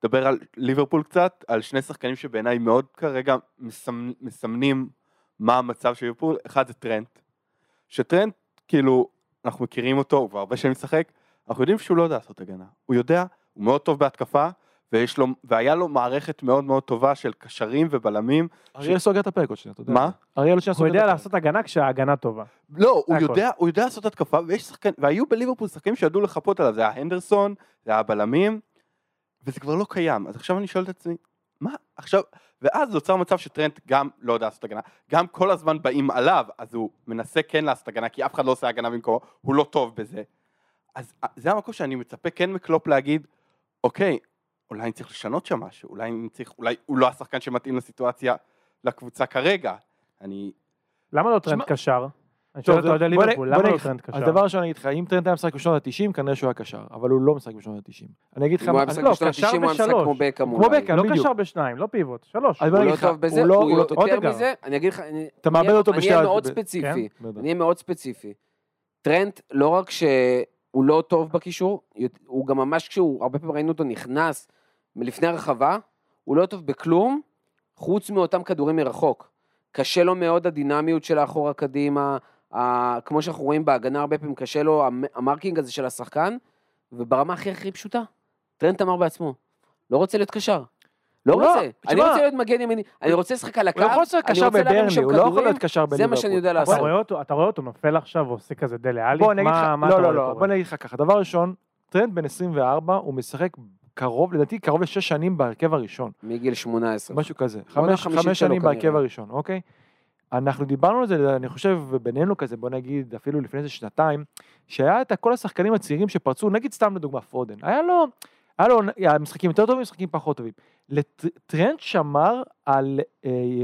דבר על ליברפול קצת, על שני שחקנים שבעיניי מאוד כרגע מסמנ, מסמנים מה המצב של ליברפול. אחד זה טרנט, שטרנט, כאילו, אנחנו מכירים אותו, הוא כבר הרבה שנים משחק, אנחנו יודעים שהוא לא יודע לעשות הגנה. הוא יודע, הוא מאוד טוב בהתקפה, ויש לו, והיה לו מערכת מאוד מאוד טובה של קשרים ובלמים. אריאל ש... סוגר את הפרק עוד שנייה, אתה יודע. מה? אריאל עוד שנייה סוגר את הפרק. הוא יודע לעשות הגנה כשההגנה טובה. לא, הוא יודע, הוא יודע לעשות התקפה, ויש שחקן, והיו בליברפול שחקנים שידעו לחפות עליו, זה היה הנדרסון, זה היה הבלמים, וזה כבר לא קיים, אז עכשיו אני שואל את עצמי, מה? עכשיו, ואז נוצר מצב שטרנט גם לא יודע לעשות הגנה, גם כל הזמן באים עליו, אז הוא מנסה כן לעשות הגנה, כי אף אחד לא עושה הגנה במקומו, הוא לא טוב בזה. אז זה המקום שאני מצפה כן מקלופ להגיד, אוקיי, אולי אני צריך לשנות שם משהו, אולי אני צריך, אולי הוא לא השחקן שמתאים לסיטואציה, לקבוצה כרגע, אני... למה לא טרנט קשר? אני שואל, אתה יודע ליברפול, למה לא טרנט קשר? אז דבר ראשון אני אגיד לך, אם טרנט היה משחק בשנות ה-תשעים, כנראה שהוא היה קשר, אבל הוא לא משחק בשנות ה-תשעים. אני אגיד לך, הוא היה משחק בשנות ה-תשעים, הוא היה משחק כמו בקה, כמו בקה, לא קשר בשניים, לא פיבוט, שלוש. הוא לא טוב בזה, הוא יותר מזה, אני אגיד לך, אני אהיה מאוד ספציפי, אני אהיה מאוד ספציפי. טרנט לא רק שהוא לא טוב בקישור, הוא גם ממש כשהוא, הרבה פעמים ראינו אותו נכנס מלפני הרחבה, הוא לא טוב בכלום, חוץ מאותם כדורים מרחוק. קשה לו מאוד הדינמיות של האחורה קדימה, כמו שאנחנו רואים בהגנה הרבה פעמים, קשה לו המרקינג הזה של השחקן, וברמה הכי הכי פשוטה, טרנט אמר בעצמו, לא רוצה להיות קשר. לא רוצה, אני רוצה להיות מגן ימיני, אני רוצה לשחק על הקו, אני רוצה להרים שם כדורים, זה מה שאני יודע לעשות. אתה רואה אותו נופל עכשיו ועושה כזה דליאלי? לא, לא, לא, בוא נגיד לך ככה, דבר ראשון, טרנט בן עשרים וארבע, הוא משחק קרוב, לדעתי קרוב לשש שנים בהרכב הראשון. מגיל שמונה עשרה. משהו כזה, חמש שנים בהרכב הראשון, אוקיי? אנחנו דיברנו על זה, אני חושב, בינינו כזה, בוא נגיד, אפילו לפני איזה שנתיים, שהיה את כל השחקנים הצעירים שפרצו, נגיד סתם לדוגמה פודן, היה לו... המשחקים יותר טובים, משחקים פחות טובים. טרנט שמר על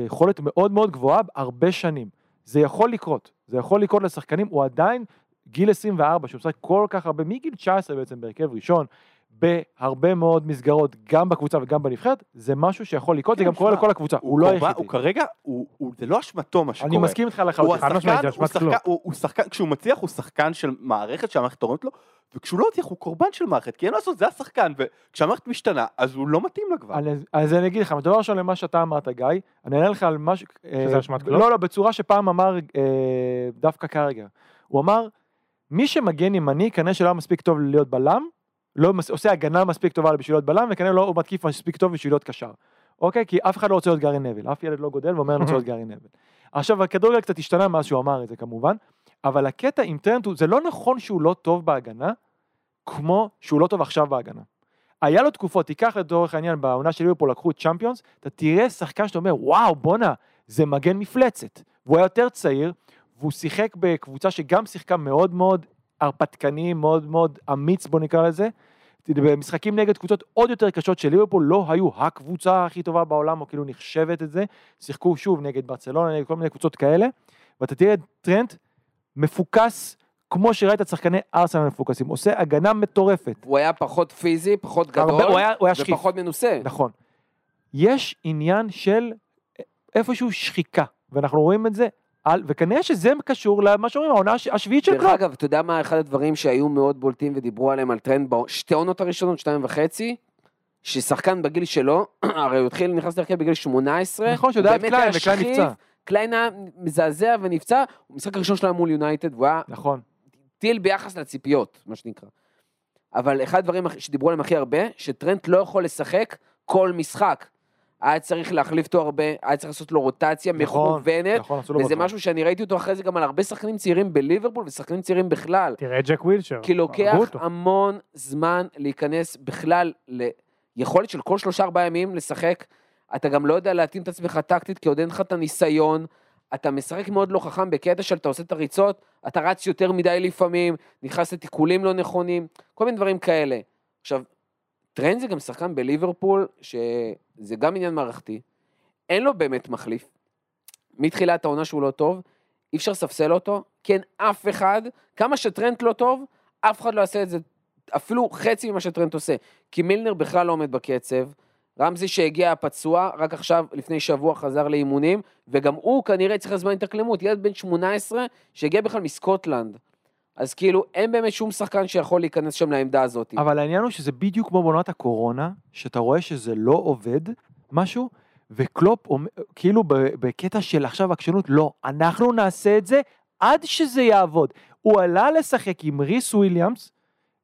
יכולת מאוד מאוד גבוהה הרבה שנים. זה יכול לקרות. זה יכול לקרות לשחקנים. הוא עדיין גיל עשרים וארבע, שהוא משחק כל כך הרבה, מגיל תשע עשרה בעצם ברכב ראשון, בהרבה מאוד מסגרות, גם בקבוצה וגם בנבחרת, זה משהו שיכול לקרות, זה גם קורה לכל הקבוצה. הוא לא היחידי. הוא כרגע, זה לא אשמתו מה שקורה. אני מסכים איתך לחלוטין. הוא שחקן, כשהוא מצליח, הוא שחקן של מערכת שהמערכת תורמת לו, וכשהוא לא הולך, הוא קורבן של מערכת, כי אין לו לעשות, זה השחקן, וכשהמערכת משתנה, אז הוא לא מתאים לה כבר. אז אני אגיד לך, דבר ראשון למה שאתה אמרת, גיא, אני אענה לך על משהו... שזה אשמת כלום? לא, לא, בצורה שפעם אמר דווקא כרגע. הוא אמר, מי שמגן ימני, כנראה שלא מספיק טוב להיות בלם, לא עושה הגנה מספיק טובה בשביל להיות בלם, וכנראה לא מתקיף מספיק טוב בשביל להיות קשר. אוקיי? כי אף אחד לא רוצה להיות גארי נבל, אף ילד לא גודל ואומר, אני רוצה להיות גארי נבל. עכשיו, הכדורגל קצת השתנה מאז שהוא אמר את זה, כמובן. אבל הקטע עם טרנט, זה לא נכון שהוא לא טוב בהגנה, כמו שהוא לא טוב עכשיו בהגנה. היה לו תקופות, תיקח לדורך העניין, בעונה של ליברפול לקחו צ'אמפיונס, אתה תראה שחקן שאתה אומר, וואו, בונה, זה מגן מפלצת. והוא היה יותר צעיר, והוא שיחק בקבוצה שגם שיחקה מאוד מאוד הרפתקני, מאוד מאוד אמיץ, בוא נקרא לזה. במשחקים נגד קבוצות עוד יותר קשות של ליברפול, לא היו הקבוצה הכי טובה בעולם, או כאילו נחשבת את זה. שיחקו שוב נגד ברצלונה, נגד כל מיני קבוצות כאלה. ואתה תראה טרנט מפוקס, כמו שראית שחקני ארסנל מפוקסים, עושה הגנה מטורפת. הוא היה פחות פיזי, פחות גדול, הוא היה, הוא היה ופחות מנוסה. נכון. יש עניין של איפשהו שחיקה, ואנחנו רואים את זה, על, וכנראה שזה קשור למה שאומרים, העונה השביעית של קלאב. אגב, אתה יודע מה אחד הדברים שהיו מאוד בולטים ודיברו עליהם על טרנד, שתי עונות הראשונות, שתיים וחצי, ששחקן בגיל שלו, הרי הוא התחיל, נכנס לרכב בגיל שמונה עשרה, נכון, שיודע את קליין, וקליין נפצע. קליין היה מזעזע ונפצע, הוא משחק הראשון שלהם מול יונייטד, הוא היה נכון. טיל ביחס לציפיות, מה שנקרא. אבל אחד הדברים שדיברו עליהם הכי הרבה, שטרנט לא יכול לשחק כל משחק. היה צריך להחליף אותו הרבה, היה צריך לעשות לו רוטציה נכון, מכוונת, נכון, וזה נכון. משהו שאני ראיתי אותו אחרי זה גם על הרבה שחקנים צעירים בליברפול, ושחקנים צעירים בכלל. תראה ג'ק ווילשר. כי לוקח המון זמן להיכנס בכלל ליכולת של כל שלושה ארבעה ימים לשחק, אתה גם לא יודע להתאים את עצמך טקטית, כי עוד אין לך את הניסיון, אתה משחק מאוד לא חכם בקטע של אתה עושה את הריצות, אתה רץ יותר מדי לפעמים, נכנס לתיקולים לא נכונים, כל מיני דברים כאלה. עכשיו, טרנט זה גם שחקן בליברפול, שזה גם עניין מערכתי, אין לו באמת מחליף, מתחילת העונה שהוא לא טוב, אי אפשר לספסל אותו, כי אין אף אחד, כמה שטרנט לא טוב, אף אחד לא יעשה את זה, אפילו חצי ממה שטרנט עושה, כי מילנר בכלל לא עומד בקצב, רמזי שהגיע הפצוע, רק עכשיו, לפני שבוע, חזר לאימונים, וגם הוא כנראה צריך זמן התאקלמות, ילד בן שמונה עשרה, שהגיע בכלל מסקוטלנד. אז כאילו, אין באמת שום שחקן שיכול להיכנס שם לעמדה הזאת. אבל העניין הוא שזה בדיוק כמו בעונת הקורונה, שאתה רואה שזה לא עובד, משהו, וקלופ, כאילו בקטע של עכשיו הקשנות, לא, אנחנו נעשה את זה, עד שזה יעבוד. הוא עלה לשחק עם ריס וויליאמס,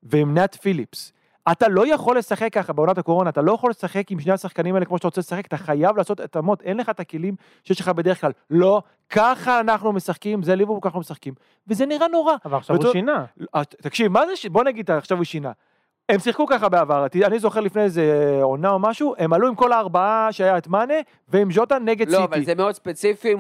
ועם נאט פיליפס. אתה לא יכול לשחק ככה בעונת הקורונה, אתה לא יכול לשחק עם שני השחקנים האלה כמו שאתה רוצה לשחק, אתה חייב לעשות התאמות, אין לך את הכלים שיש לך בדרך כלל, לא, ככה אנחנו משחקים, זה ליברפול ככה משחקים, וזה נראה נורא. אבל עכשיו הוא שינה. תקשיב, מה זה, בוא נגיד, עכשיו הוא שינה. הם שיחקו ככה בעבר, אני זוכר לפני איזה עונה או משהו, הם עלו עם כל הארבעה שהיה את מנה, ועם ז'וטה נגד סיטי. לא, אבל זה מאוד ספציפי,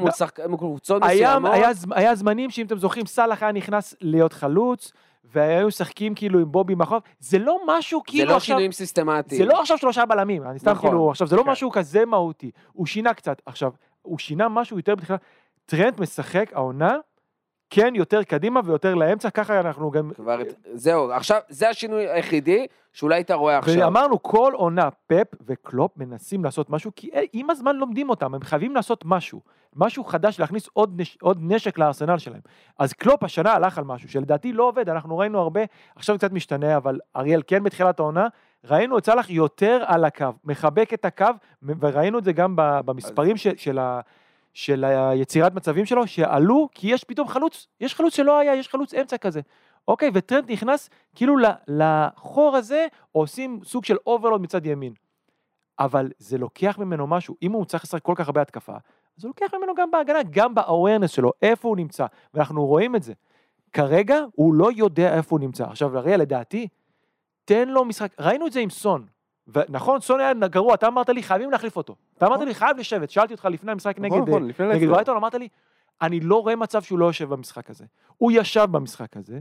קבוצות מסוימות. היה זמנים שאם אתם זוכרים, סלאח היה נכנס להיות חלוץ, והיו שחקים כאילו עם בובי מחוב, זה לא משהו כאילו... זה לא שינויים סיסטמטיים. זה לא עכשיו שלושה בלמים, אני סתם כאילו, עכשיו זה לא משהו כזה מהותי, הוא שינה קצת, עכשיו, הוא שינה משהו יותר בתחילה, טרנט משחק, העונה, כן, יותר קדימה ויותר לאמצע, ככה אנחנו גם... כבר, זהו, עכשיו, זה השינוי היחידי, שאולי אתה רואה עכשיו. ואמרנו, כל עונה, פפ וקלופ מנסים לעשות משהו, כי עם הזמן לומדים אותם, הם חייבים לעשות משהו. משהו חדש, להכניס עוד, נש... עוד נשק לארסנל שלהם. אז קלופ השנה הלך על משהו, שלדעתי לא עובד, אנחנו ראינו הרבה, עכשיו קצת משתנה, אבל אריאל כן בתחילת העונה, ראינו את סלח יותר על הקו, מחבק את הקו, וראינו את זה גם במספרים ש... של ה... של היצירת מצבים שלו, שעלו, כי יש פתאום חלוץ, יש חלוץ שלא היה, יש חלוץ אמצע כזה. אוקיי, וטרנט נכנס, כאילו לחור הזה, עושים סוג של אוברלוד מצד ימין. אבל זה לוקח ממנו משהו, אם הוא צריך לשחק כל כך הרבה התקפה, זה לוקח ממנו גם בהגנה, גם באווירנס שלו, איפה הוא נמצא, ואנחנו רואים את זה. כרגע, הוא לא יודע איפה הוא נמצא. עכשיו, אריאל, לדעתי, תן לו משחק, ראינו את זה עם סון, ונכון, סון היה גרוע, אתה אמרת לי, חייבים להחליף אותו. אתה אמרת לי, חייב לשבת, שאלתי אותך לפני המשחק נגד ברייטון, אמרת לי, אני לא רואה מצב שהוא לא יושב במשחק הזה. הוא ישב במשחק הזה,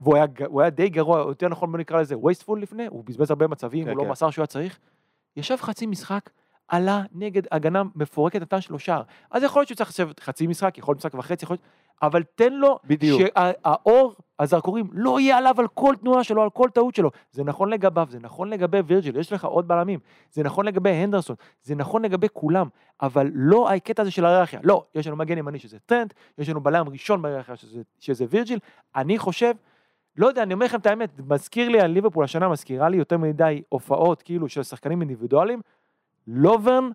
והוא היה, הוא היה די גרוע, יותר נכון בוא נקרא לזה, wasteful לפני, הוא בזבז הרבה מצבים, הוא לא מסר שהוא היה צריך. ישב חצי משחק, עלה נגד הגנה מפורקת, נתן שלו שער. אז יכול להיות שהוא צריך לשבת חצי משחק, יכול להיות משחק וחצי, יכול להיות... אבל תן לו שהאור, הזרקורים, לא יהיה עליו על כל תנועה שלו, על כל טעות שלו. זה נכון לגביו, זה נכון לגבי וירג'יל, יש לך עוד בלמים, זה נכון לגבי הנדרסון, זה נכון לגבי כולם, אבל לא הקטע הזה של היררכיה. לא, יש לנו מגן ימני שזה טרנט, יש לנו בלם ראשון בהיררכיה שזה, שזה וירג'יל. אני חושב, לא יודע, אני אומר לכם את האמת, מזכיר לי על ליברפול, השנה מזכירה לי יותר מדי הופעות, כאילו, של שחקנים אינדיבידואלים, לוברן,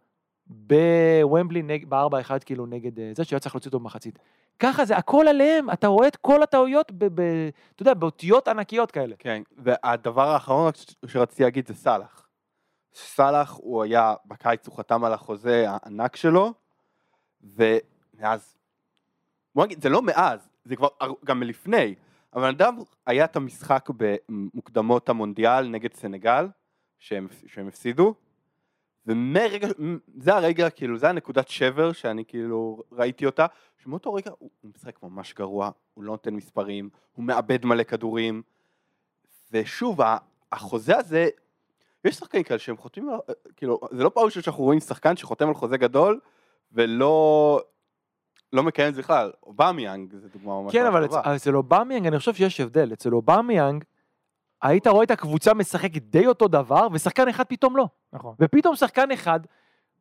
בוומבלי ב-ארבע אחד כאילו נגד זה שהיה צריך להוציא אותו במחצית. ככה זה הכל עליהם, אתה רואה את כל הטעויות ב, ב, אתה יודע, באותיות ענקיות כאלה. כן, והדבר האחרון שרציתי להגיד זה סלח. סלח הוא היה בקיץ, הוא חתם על החוזה הענק שלו, ומאז, זה לא מאז, זה כבר גם מלפני, אבל אדם היה את המשחק במוקדמות המונדיאל נגד סנגל, שהם, שהם הפסידו, ומרגע, זה הרגע, כאילו, זה הנקודת שבר שאני כאילו ראיתי אותה, שמאותו רגע הוא משחק ממש גרוע, הוא לא נותן מספרים, הוא מאבד מלא כדורים, ושוב, החוזה הזה, יש שחקנים כאלה שהם חותמים, כאילו, זה לא פעם שאנחנו רואים שחקן שחותם על חוזה גדול, ולא... לא מקיים את זה בכלל, אובמיאנג, זה דוגמה ממש טובה. כן, אבל אצל אובמיאנג, אני חושב שיש הבדל, אצל אובמיאנג, היית רואה את הקבוצה משחק די אותו דבר, ושחקן אחד פתאום לא. נכון. ופתאום שחקן אחד,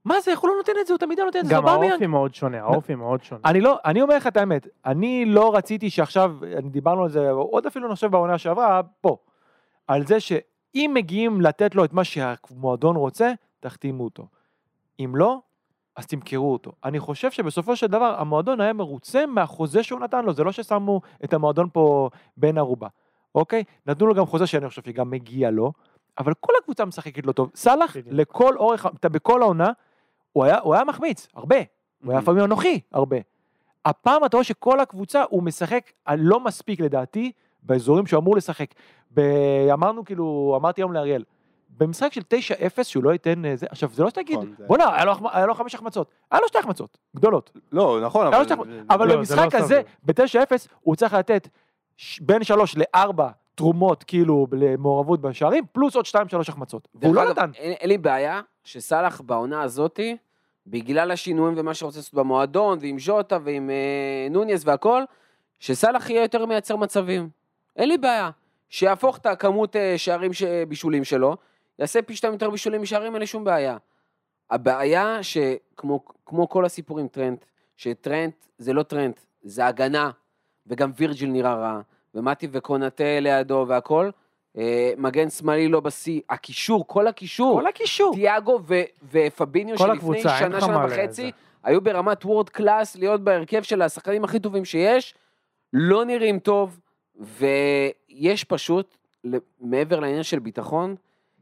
מה זה, איך הוא לא נותן את זה, הוא תמיד לא נותן את זה, זה אובמיאנג. גם האופי מאוד שונה, האופי מאוד שונה. אני לא, אני אומר לך את האמת, אני לא רציתי שעכשיו, דיברנו על זה, עוד אפילו נושב בעונה שעברה, פה, על זה שאם מגיעים לתת לו את מה שהמועדון רוצה, תחתימו אותו. אם לא, אז תמכרו אותו. אני חושב שבסופו של דבר, המועדון היה מרוצה מהחוזה שהוא נתן לו, זה לא ששמו את המועדון פה בין ערובה. אוקיי? נתנו לו גם חוזה שאני חושב שגם מגיע לו, אבל כל הקבוצה משחקת לו טוב. סלח, לכל אורך, בכל העונה, הוא היה, הוא היה מחמיץ, הרבה. הוא היה פעמים אנוכי, הרבה. הפעם אתה רואה שכל הקבוצה, הוא משחק, לא מספיק לדעתי, באזורים שהוא אמור לשחק. אמרנו כאילו, אמרתי היום לאריאל, במשחק של תשע אפס שהוא לא ייתן איזה, עכשיו זה לא שתגיד, בוא נה, היה לו חמש החמצות, היה לו שתי החמצות, גדולות. לא, נכון, אבל במשחק הזה, ב-תשע אפס הוא צריך לתת בין שלוש לארבע תרומות, כאילו, למעורבות בשערים, פלוס עוד שתיים שלוש החמצות, והוא לא נתן. אין לי בעיה שסלח בעונה הזאת, בגלל השינויים ומה שרוצה לעשות במועדון, ועם ז'וטה ועם נוניס והכל, שסלח יהיה יותר מייצר מצבים. אין לי בעיה, שיהפוך את הכמות שערים בישולים שלו, יעשה פי שתיים יותר בישולים משערים, אין לי שום בעיה. הבעיה שכמו כמו כל הסיפורים טרנט, שטרנט זה לא טרנט, זה הגנה, וגם וירג'יל נראה רע, ומתי וקונטה לידו והכל, אה, מגן שמאלי לא בסי, הקישור, כל הקישור, כל הקישור, דיאגו ו- ופביניו שלפני שנה, שנה וחצי, היו ברמת וורד קלאס, להיות בהרכב של השחקנים הכי טובים שיש, לא נראים טוב, ויש פשוט, מעבר לעניין של ביטחון,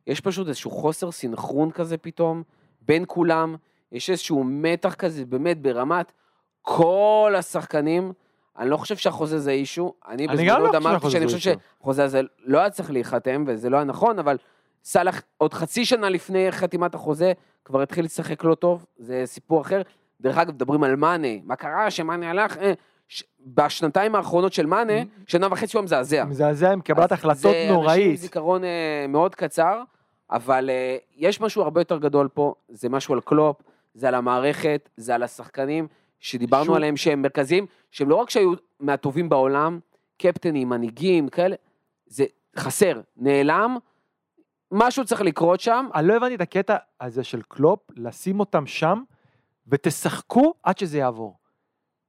יש פשוט איזשהו חוסר סינכרון כזה פתאום, בין כולם, יש איזשהו מתח כזה, באמת ברמת כל השחקנים, אני לא חושב שהחוזה זה אישו, אני בזמנות אמרתי שאני חושב שהחוזה הזה לא היה צריך להיחתם, וזה לא היה נכון, אבל סלח עוד חצי שנה לפני חתימת החוזה, כבר התחיל לשחק לא טוב, זה סיפור אחר, דרך אגב מדברים על מני, מה קרה שמני הלך, אה, בשנתיים האחרונות של מנה, שנה וחצי הוא מזעזע. מזעזע עם קבלת החלטות נוראית. זה זיכרון מאוד קצר, אבל יש משהו הרבה יותר גדול פה, זה משהו על קלופ, זה על המערכת, זה על השחקנים, שדיברנו עליהם שהם מרכזיים, שהם לא רק שהיו מהטובים בעולם, קפטנים, מנהיגים, כאלה, זה חסר, נעלם, משהו צריך לקרות שם. אני לא הבנתי את הקטע הזה של קלופ, לשים אותם שם, ותשחקו עד שזה יעבור.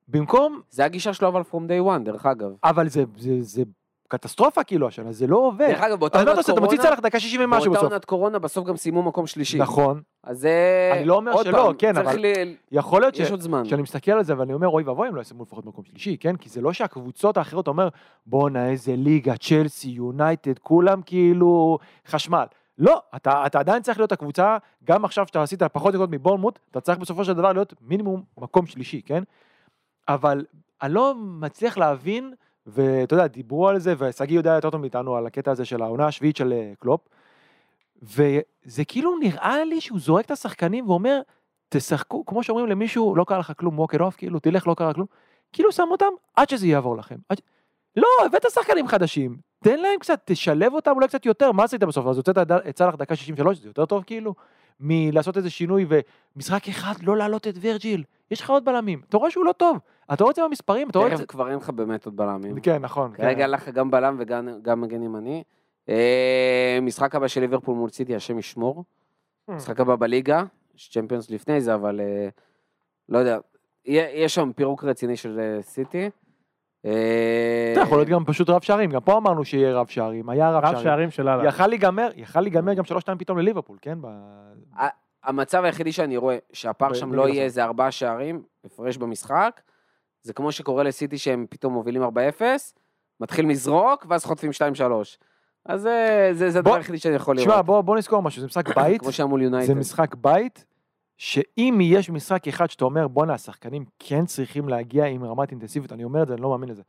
במקום... זה הגישה שלו אבל from day one, דרך אגב. אבל זה, זה, זה קטסטרופה כאילו השנה, זה לא עובד. דרך אגב, באותה עונת קורונה... אתה מוציא צלח דקה שישים ומשהו בסוף. באותה עונת קורונה בסוף גם סיימו מקום שלישי. נכון. אז זה... אני לא אומר שלא, כן, אבל... יכול להיות ש... יש עוד זמן. כשאני מסתכל על זה, אבל אני אומר, אוי ואבוי, הם לא יסיימו לפחות מקום שלישי, כן? כי זה לא שהקבוצות האחרות אומר, בונה, איזה ליגה, צ'לסי, יונייטד, כולם כאילו חשמל. לא, אתה, אתה עדיין צריך להיות הקבוצה, גם עכשיו שאתה עשית פחות יקרות מבורנמוט, אתה צריך בסופו של דבר להיות מינימום מקום שלישי, כן? אבל אני לא מצליח להבין, ואתה יודע, דיברו על זה, וסגי יודע יותר טוב מאיתנו על הקטע הזה של העונה השביעית של קלופ, וזה כאילו נראה לי שהוא זורק את השחקנים ואומר, תשחקו, כמו שאומרים למישהו, לא קרה לך כלום, מוקר אוף, כאילו, תלך, לא קרה כלום, כאילו שם אותם עד שזה יעבור לכם. עד... לא, הבאת שחקנים חדשים, תן להם קצת, תשלב אותם אולי קצת יותר, מה עשית בסוף? אז הוצאת את צלח דקה שישים ושלוש, זה יותר טוב כאילו, מלעשות איזה שינוי ומשחק אחד לא לעלות את וירג'יל, יש לך עוד בלמים, אתה רואה שהוא לא טוב, אתה רואה את זה במספרים, אתה רואה את זה... כבר אין לך באמת עוד בלמים. כן, נכון. כרגע לך גם בלם וגם מגן ימני. משחק הבא של ליברפול מול סיטי, השם ישמור. משחק הבא בליגה, יש צ'מפיונס לפני זה, אבל לא יודע, יש שם פירוק רציני של סיטי. אתה יכול להיות גם פשוט רב שערים, גם פה אמרנו שיהיה רב שערים, היה רב שערים, יכל להיגמר גם שלוש שתיים פתאום לליברפול, כן? המצב היחידי שאני רואה שהפער שם לא יהיה איזה ארבעה שערים, הפרש במשחק, זה כמו שקורה לסיטי שהם פתאום מובילים ארבע אפס, מתחיל מזרוק ואז חוטפים שתיים שלוש, אז זה הדבר היחידי שאני יכול לראות. תשמע, בוא נזכור משהו, זה משחק בית, זה משחק בית, שאם יש משחק אחד שאתה אומר, בונה, השחקנים כן צריכים להגיע עם רמת אינטנסיביות, אני אומר את זה, אני לא מאמין לזה,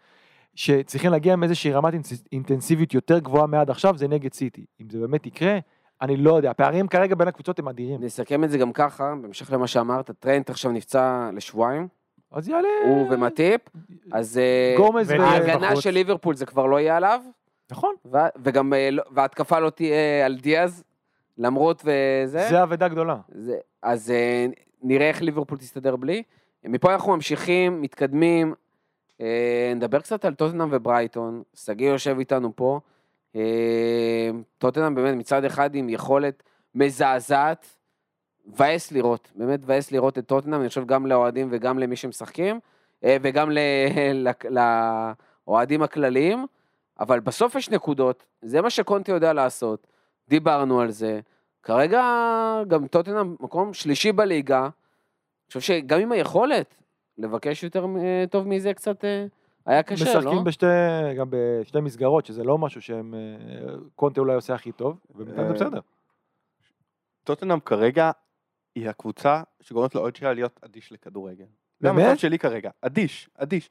שצריכים להגיע עם איזושהי רמת אינטנסיביות יותר גבוהה מעד עכשיו, זה נגד סיטי. אם זה באמת יקרה, אני לא יודע, הפערים כרגע בין הקבוצות הם אדירים. נסכם את זה גם ככה, במשך למה שאמרת, טרנט עכשיו נפצע לשבועיים, אז יעלה... הוא ומטיפ, אז ההגנה של ליברפול זה כבר לא יהיה עליו, נכון. וגם, וההתקפה לא תהיה על דיאז, למרות וזה... זה עבודה גדולה. זה, אז נראה איך ליברפול תסתדר בלי. מפה אנחנו ממשיכים, מתקדמים, אה, נדבר קצת על טוטנהאם וברייטון, סגי יושב איתנו פה, אה, טוטנהאם באמת מצד אחד עם יכולת מזעזעת, ועס לראות, באמת ועס לראות את טוטנהאם, אני חושב גם לאוהדים וגם למי שמשחקים, אה, וגם לאוהדים הכלליים, אבל בסוף יש נקודות, זה מה שקונטי יודע לעשות, דיברנו על זה, כרגע גם טוטנהאם מקום שלישי בליגה, אני חושב שגם עם היכולת לבקש יותר טוב מזה קצת היה קשה, משחקים לא? משחקים בשתי, גם בשתי מסגרות, שזה לא משהו שהם, קונטה אולי עושה הכי טוב, ובינתיים זה בסדר. טוטנהאם כרגע היא הקבוצה שגורמת לעוד שלה להיות אדיש לכדורגל. זה המצב שלי כרגע, אדיש, אדיש.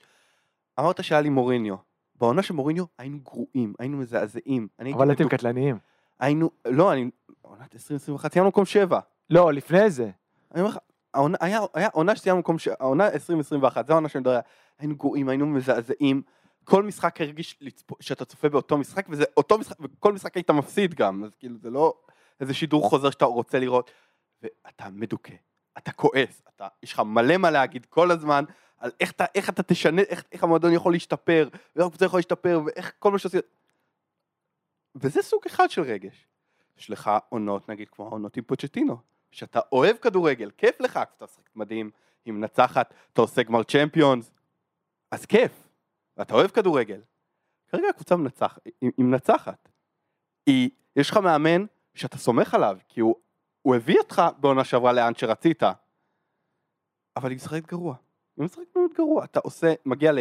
אמרת שהיה לי מוריניו, בעונה שמוריניו היינו גרועים, היינו מזעזעים. אבל אתם קטלניים. היינו, לא, אני, עונת עשרים עשרים ואחת, סיימנו מקום שבע. לא, לפני זה. אני אומר לך, היה עונה שסיימנו מקום שבע, העונה עשרים עשרים ואחת, זו העונה שאני מדבר, היינו גרועים, היינו מזעזעים, כל משחק הרגיש שאתה צופה באותו משחק, וזה אותו משחק, וכל משחק היית מפסיד גם, אז כאילו זה לא איזה שידור חוזר שאתה רוצה לראות, ואתה מדוכה, אתה כועס, אתה, יש לך מלא מה להגיד כל הזמן, על איך אתה, איך אתה תשנה, איך, איך המועדון יכול להשתפר, ואיך הקבוצה יכול להשתפר, ואיך כל מה שעושים, וזה סוג אחד של רגש. יש לך עונות, נגיד, כמו העונות עם פוצ'טינו, שאתה אוהב כדורגל, כיף לך, אתה שחק מדהים, היא מנצחת, אתה עושה גמר צ'מפיונס, אז כיף, ואתה אוהב כדורגל. כרגע הקבוצה מנצח, היא, היא מנצחת. היא, יש לך מאמן שאתה סומך עליו, כי הוא, הוא הביא אותך בעונה שעברה לאן שרצית, אבל היא משחקת גרוע. היא משחקת מאוד גרוע. אתה עושה, מגיע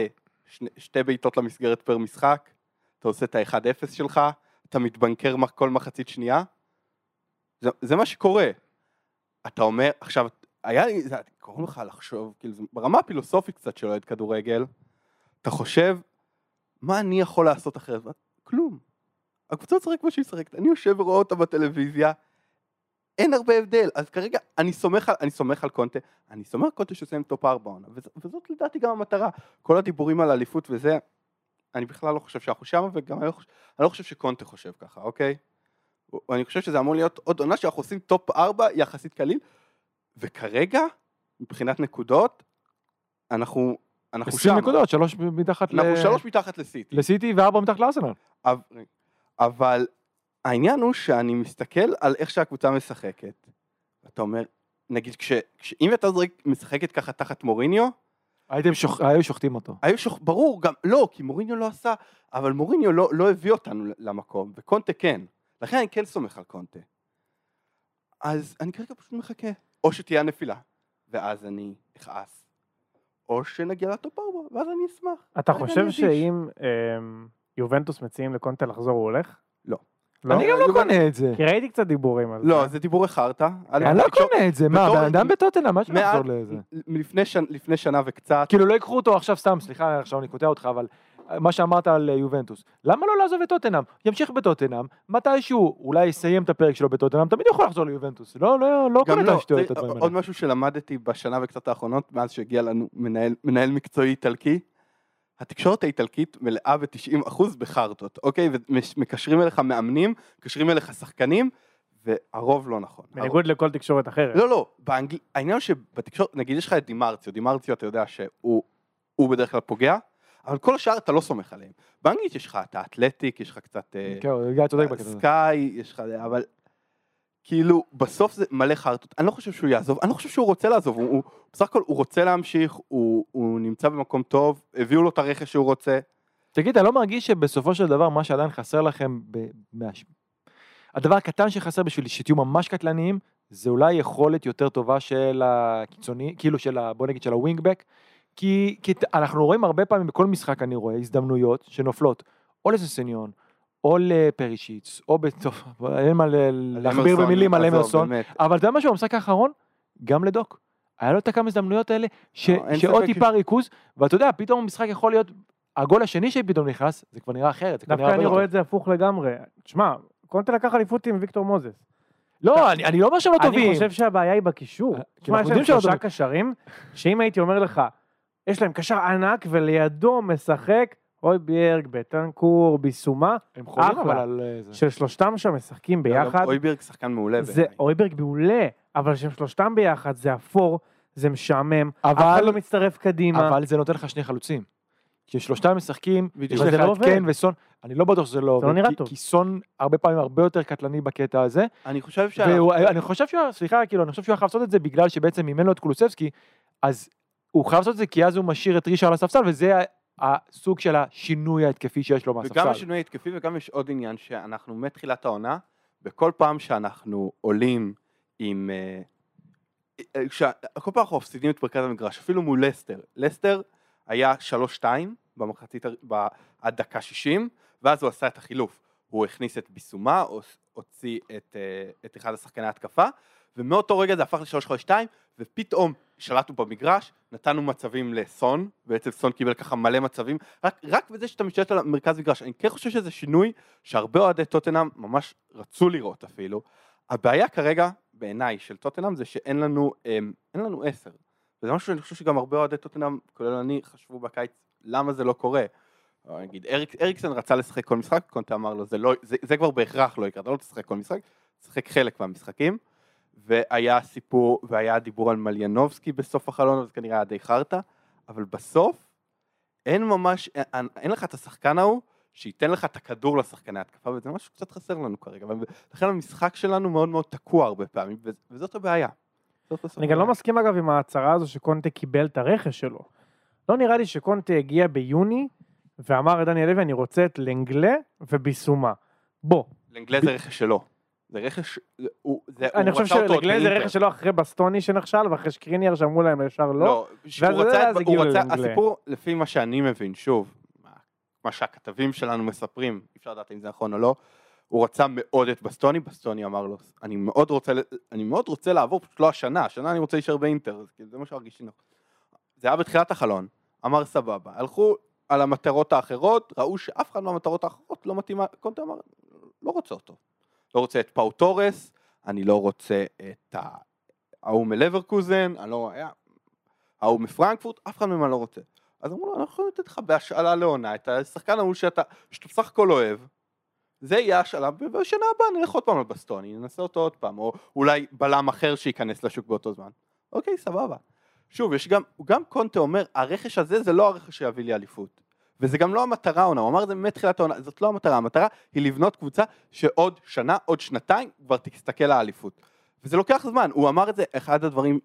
לשתי בעיטות למסגרת פר משחק, אתה עושה את ה-אחד אפס שלך, אתה מתבנקר כל מחצית שנייה, זה, זה מה שקורה. אתה אומר, עכשיו, היה לי, זה, קוראים לך לחשוב, כאילו, ברמה הפילוסופית קצת של אוהד כדורגל, אתה חושב, מה אני יכול לעשות אחרת? כלום. הקבוצה שרק מה שהיא שרקת, אני יושב ורואה אותה בטלוויזיה, אין הרבה הבדל, אז כרגע אני סומך על, אני סומך על קונטה, אני סומך על קונטה שעושה עם טופ ארבע, וזאת, וזאת לדעתי גם המטרה, כל הדיבורים על אליפות וזה, אני בכלל לא חושב שאנחנו שם, וגם אני לא חושב שקונטה חושב ככה, אוקיי? אני חושב שזה אמור להיות עוד עונה שאנחנו עושים טופ ארבע יחסית קליל, וכרגע, מבחינת נקודות, אנחנו שם. עשרים נקודות, שלוש מתחת ל... אנחנו שלוש מתחת לסיטי. לסיטי וארבע מתחת לארסנל. אבל העניין הוא שאני מסתכל על איך שהקבוצה משחקת, ואתה אומר, נגיד, אם אתה משחקת ככה תחת מוריניו, היו שוחטים אותו. ברור, גם לא, כי מוריניו לא עשה, אבל מוריניו לא הביא אותנו למקום, וקונטה כן. לכן אני כן סומך על קונטה. אז אני כרגע פשוט מחכה. או שתהיה נפילה, ואז אני אכעס. או שנגיע לטופ ארבע, ואז אני אשמח. אתה חושב שאם יובנטוס מציעים לקונטה לחזור, הוא הולך? לא. אני גם לא קונה את זה. כי ראיתי קצת דיבורים על זה. לא, זה דיבור החרטה. אני לא קונה את זה. מה, בן אדם בטוטנהאם, מה שנחזור לזה? לפני שנה וקצת. כאילו לא יקחו אותו עכשיו סתם, סליחה, עכשיו אני קוטע אותך, אבל מה שאמרת על יובנטוס. למה לא לעזוב את טוטנהאם? ימשיך בטוטנהאם, מתישהו אולי יסיים את הפרק שלו בטוטנהאם, תמיד יכול לחזור ליובנטוס. לא, לא, לא קונה את השטויות את הדברים האלה. עוד משהו שלמדתי בשנה וקצת האחרונות, מאז שהגיע לנו מנהל מקצועי איטלקי, התקשורת האיטלקית מלאה ב-תשעים אחוז בחרטות, אוקיי? ומקשרים אליך מאמנים, מקשרים אליך שחקנים, והרוב לא נכון. בניגוד לכל תקשורת אחרת. לא, לא. העניין שבתקשורת, נגיד יש לך את דימרציו, דימרציו אתה יודע שהוא בדרך כלל פוגע, אבל כל השאר אתה לא סומך עליהם. באנגלית יש לך את האתלטיק, יש לך קצת סקאי, יש לך, אבל כאילו בסוף זה מלא חרטות. אני לא חושב שהוא יעזוב, אני לא חושב שהוא רוצה לעזוב, הוא בסך הכל הוא רוצה להמשיך, הוא, הוא נמצא במקום טוב, הביאו לו את הרכש שהוא רוצה. תגיד, אתה לא מרגיש שבסופו של דבר מה שעדיין חסר לכם, ב- מהש... הדבר הקטן שחסר בשביל שתהיו ממש קטלניים, זה אולי יכולת יותר טובה של הקיצוני, כאילו של, ה, בוא נגיד של הווינגבק, כי, כי אנחנו רואים הרבה פעמים בכל משחק אני רואה הזדמנויות שנופלות, או לססניון, או לפרישיץ, או בטוב, אין מה להכביר במילים על אמרסון, אבל זה משהו במשחק האחרון, גם לדוק. היה לו את כמה הזדמנויות האלה, שעוד טיפה ריכוז, ואתה יודע, פתאום המשחק יכול להיות, הגול השני שפתאום נכנס, זה כבר נראה אחרת. דווקא אני רואה את זה הפוך לגמרי. תשמע, קונטה לקח אליפות עם ויקטור מוזס. לא, אני לא אומר שהם לא טובים. אני חושב שהבעיה היא בקישור. תשמע, יש להם שלושה קשרים, שאם הייתי אומר לך, יש להם קשר ענק ולידו משחק אוי בירג, בטנקור, ביסומה, הם חולים אבל על זה. של שלושתם שם משחקים ביחד. אוי בירג שחקן מעולה. אוי בירג מעולה, אבל שהם שלושתם ביחד, זה אפור, זה משעמם, אבל לא מצטרף קדימה. אבל זה נותן לך שני חלוצים. כששלושתם משחקים, יש לך את קן וסון, אני לא בטוח שזה לא עובד, כי סון הרבה פעמים הרבה יותר קטלני בקטע הזה. אני חושב שה... אני חושב שה... סליחה, כאילו, אני חושב שהוא חייב לעשות את זה בגלל שבעצם ממנו את קולוסבסקי, אז הוא חייב לעשות את זה כי אז הוא משאיר את רישה על הספסל, וזה הסוג של השינוי ההתקפי שיש לו מהספסל. וגם השינוי ההתקפי, וגם יש עוד עניין שאנחנו מתחילת העונה, בכל פעם שאנחנו עולים עם... כל פעם אנחנו הפסידים את פרקת המגרש, אפילו מול לסטר. לסטר היה שלוש שתיים במחצית, עד דקה שישים, ואז הוא עשה את החילוף. הוא הכניס את ביסומה, הוציא את, את אחד השחקני ההתקפה, ומאותו רגע זה הפך ל-שלוש שתיים, ופתאום שלטנו במגרש, נתנו מצבים לסון, בעצם סון קיבל ככה מלא מצבים, רק, רק בזה שאתה משתלט על מרכז מגרש, אני כן חושב שזה שינוי שהרבה אוהדי טוטנהאם ממש רצו לראות אפילו. הבעיה כרגע, בעיניי, של טוטנהאם זה שאין לנו, אין לנו עשר, וזה משהו שאני חושב שגם הרבה אוהדי טוטנהאם, כולל אני, חשבו בקיץ, למה זה לא קורה? אני אגיד, אריק, אריקסן רצה לשחק כל משחק, קונטה אמר לו, זה, לא, זה, זה כבר בהכרח לא יקרה, אתה לא תשחק כל משחק, תשחק חלק מהמשחקים, והיה סיפור, והיה דיבור על מליאנובסקי בסוף החלון, אז כנראה היה די חרטה, אבל בסוף אין ממש, אין, אין לך את השחקן ההוא, שייתן לך את הכדור לשחקני התקפה, וזה משהו קצת חסר לנו כרגע, ולכן המשחק שלנו מאוד מאוד תקוע הרבה פעמים, וזאת הבעיה. אני גם לא מסכים אגב עם ההצהרה הזו, שקונטה קיבל את הרכש שלו. לא נראה לי שקונטה הגיע ביוני, ואמר דני לוי, אני רוצה את לנגלה וביסומה. בוא. לנגלה זה רכש שלו. זה רכש, הוא, זה, אני חושב שלנגלה זה רכש שלו אחרי בסטוני שנכשל, ואחרי שקריניאר שאמרו להם אפשר לא. הסיפור, לפי מה שאני מבין, שוב, מה שהכתבים שלנו מספרים, אפשר לדעת אם זה נכון או לא, הוא רצה מאוד את בסטוני, בסטוני אמר לו, אני מאוד רוצה, אני מאוד רוצה לעבור, פשוט לא השנה, השנה אני רוצה להישאר באינטר, זה מה שהרגיש לי נכון. זה היה בתחילת החלון, אמר סבבה, הלכו על המטרות האחרות, ראו שאף אחד מהמטרות האחרות לא מתאימה, קונטה אמר, לא רוצה אותו. לא רוצה את פאו טורס, אני לא רוצה את ההוא מלברקוזן, אני לא רואה, ההוא מפרנקפורט, אף אחד ממה לא רוצה. אז אמרו לו, אנחנו יכולים לתת לך בהשאלה לעונה, את השחקן אמרו שאתה, שאתה בסך הכל אוהב, זה יהיה השאלה, ובשנה הבאה נלך עוד פעם לבסטוני, ננסה אותו עוד פעם, או אולי בלם אחר שייכנס לשוק באותו זמן. אוקיי, סבבה. שוב, יש גם, גם קונטה אומר, הרכש הזה זה לא הרכש שיביא לי אליפות. וזה גם לא המטרה, הוא אמר, זה מתחילת העונה, זאת לא המטרה, המטרה היא לבנות קבוצה שעוד שנה, עוד שנתיים, כבר תסתכל לאליפות. וזה לוקח זמן. הוא אמר את זה, אחד הדברים,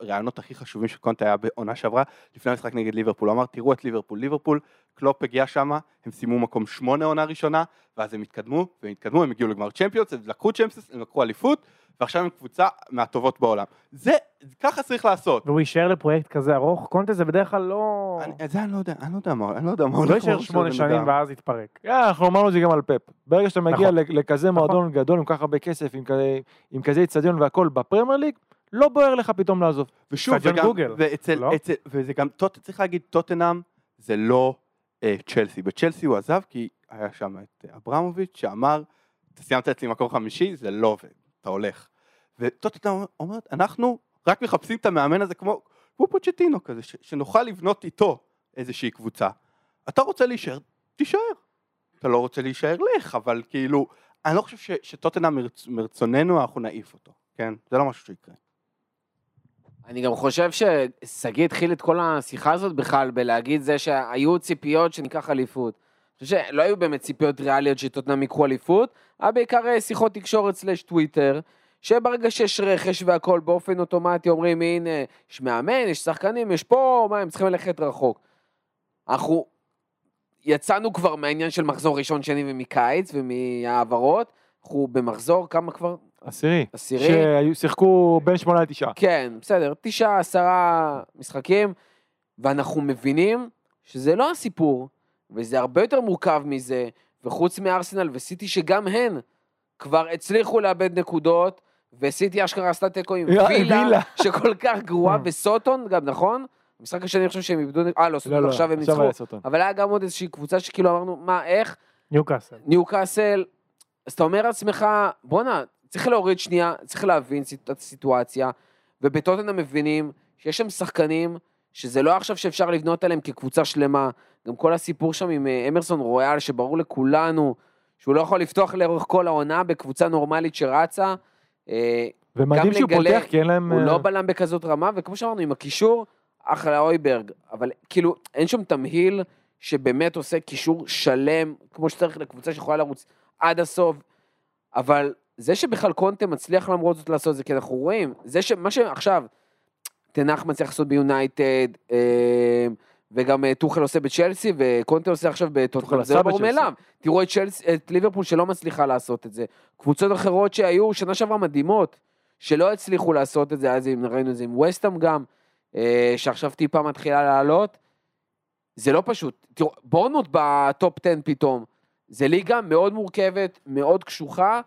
הרעיונות הכי חשובים שקונט היה בעונה שעברה, לפני המשחק נגד ליברפול, הוא אמר, תראו את ליברפול, ליברפול, קלופ הגיע שם, הם סיימו מקום שמונה עונה ראשונה, ואז הם התקדמו, והם התקדמו, הם הגיעו לגמר צ'מפיונס, הם לקחו צ'מפיונס, הם לקחו אליפות, ועכשיו הם קבוצה מהטובות בעולם. זה, ככה צריך לעשות. והוא יישאר לפרויקט כזה ארוך, קונטה זה בדרך כלל לא... זה אני לא יודע, אני לא יודע מה, אני לא יודע מה. הוא לא יישאר שמונה שנים ואז יתפרק. אנחנו אמרנו את זה גם על פאפ. ברגע שאתה מגיע לכזה מועדון גדול, עם ככה בכסף, עם כזה אצטדיון והכל בפרמייר ליג, לא בוער לך פתאום לעזוב. ושוב, וזה גם, צריך להגיד, טוטנהאם זה לא צ'לסי. בצ'לסי הוא עזב כי היה שם את אברמוביץ' שאמר, סיימת אצלי מקום חמישי, זה לא עובד. אתה הולך. וטוטנהאם אומרת, אנחנו רק מחפשים את המאמן הזה כמו, כמו פוצ'טינו כזה, ש, שנוכל לבנות איתו איזושהי קבוצה. אתה רוצה להישאר? תישאר. אתה לא רוצה להישאר? לך, אבל כאילו, אני לא חושב ש, שטוטנהאם מרצ, מרצוננו, אנחנו נעיף אותו. כן? זה לא משהו שיקרה. אני גם חושב שסגי התחיל את כל השיחה הזאת בכלל, בלהגיד זה שהיו ציפיות שניקח אליפות. שלא היו באמת ציפיות ריאליות שטוטנהאם יקחו אליפות, אבל בעיקר שיחות תקשורת סלש טוויטר, שברגע שיש רכש והכל באופן אוטומטי אומרים, הנה, יש מאמן, יש שחקנים, יש פה, מה, הם צריכים ללכת רחוק. אנחנו יצאנו כבר מהעניין של מחזור ראשון, שני ומקיץ ומהעברות, אנחנו במחזור כמה כבר? עשירי. עשירי. ששיחקו בין שמונה לתשעה. כן, בסדר, תשעה, עשרה משחקים, ואנחנו מבינים שזה לא הסיפור, וזה הרבה יותר מורכב מזה, וחוץ מארסנל וסיטי שגם הן כבר הצליחו לאבד נקודות, וסיטי אשכרה עשתה תיקו עם וילה, שכל כך גרועה, וסוטון גם, נכון? המשחק השני אני חושב שהם איבדו, אה לא, סוטון עכשיו הם ניצחו, אבל היה גם עוד איזושהי קבוצה שכאילו אמרנו, מה, איך? ניוקאסל. ניוקאסל, אז אתה אומר לעצמך, בונה, צריך להוריד שנייה, צריך להבין את הסיטואציה, ובטוטנהאם מבינים שיש שם שחקנים, שזה לא עכשיו שאפשר לבנות עליהם כקבוצה שלמה, גם כל הסיפור שם עם אמרסון רויאל, שברור לכולנו שהוא לא יכול לפתוח לאורך כל העונה בקבוצה נורמלית שרצה, ומדהים שהוא פותח, כי אין להם... הוא לא בלם בכזאת רמה, וכמו שאמרנו, עם הקישור, אחלה אויברג, אבל כאילו, אין שום תמהיל שבאמת עושה קישור שלם, כמו שצריך לקבוצה שיכולה לרוץ עד הסוף, אבל זה שבכלל קונטה מצליח למרות זאת לעשות זה, כי אנחנו רואים, זה שמה שעכשיו, תנח מצליח לעשות ביונייטד, אה... וגם טוחל עושה בצ'לסי, וקונטה עושה עכשיו בטוטנהאם, זה ברור מאליו. תראו את, צ'לסי, את ליברפול שלא מצליחה לעשות את זה. קבוצות אחרות שהיו שנה שעברה מדהימות, שלא הצליחו לעשות את זה, אז ראינו את זה עם וסטהאם גם, שעכשיו טיפה מתחילה לעלות. זה לא פשוט. תראו, בורנמות' בטופ עשר פתאום. זה ליגה מאוד מורכבת, מאוד קשוחה,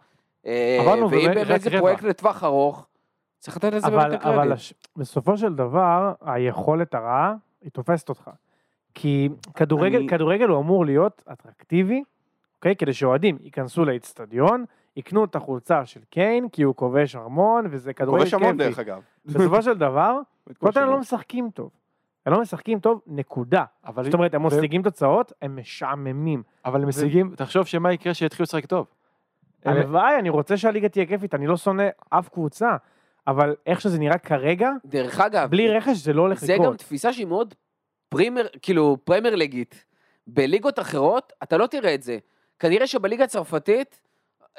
ואם באמת זה פרויקט לטווח ארוך, צריך לתת לזה באמת הקרדיט. אבל בסופו של דבר, היכולת הרעה, היא תופסת אותך, כי כדורגל, אני... כדורגל הוא אמור להיות אטרקטיבי, אוקיי? כדי שאוהדים ייכנסו לאצטדיון, יקנו את החולצה של קיין, כי הוא כובש המון, וזה כדורגל כיפי. כובש המון דרך אגב. בסופו של דבר, קודם לא משחקים טוב. הם לא משחקים טוב, נקודה. אבל... זאת אומרת, הם משיגים תוצאות, הם משעממים. אבל הם משיגים, תחשוב שמה יקרה שיתחילו לשחק טוב. הלוואי, אני רוצה שהליגה תהיה כיפית, אני לא שונא אף קבוצה. אבל איך שזה נראה כרגע, דרך אגב, בלי רכש זה לא הולך לקרות. זה גם תפיסה שהיא מאוד פרימר, כאילו פרמייר ליגית. בליגות אחרות, אתה לא תראה את זה. כנראה שבליגה הצרפתית,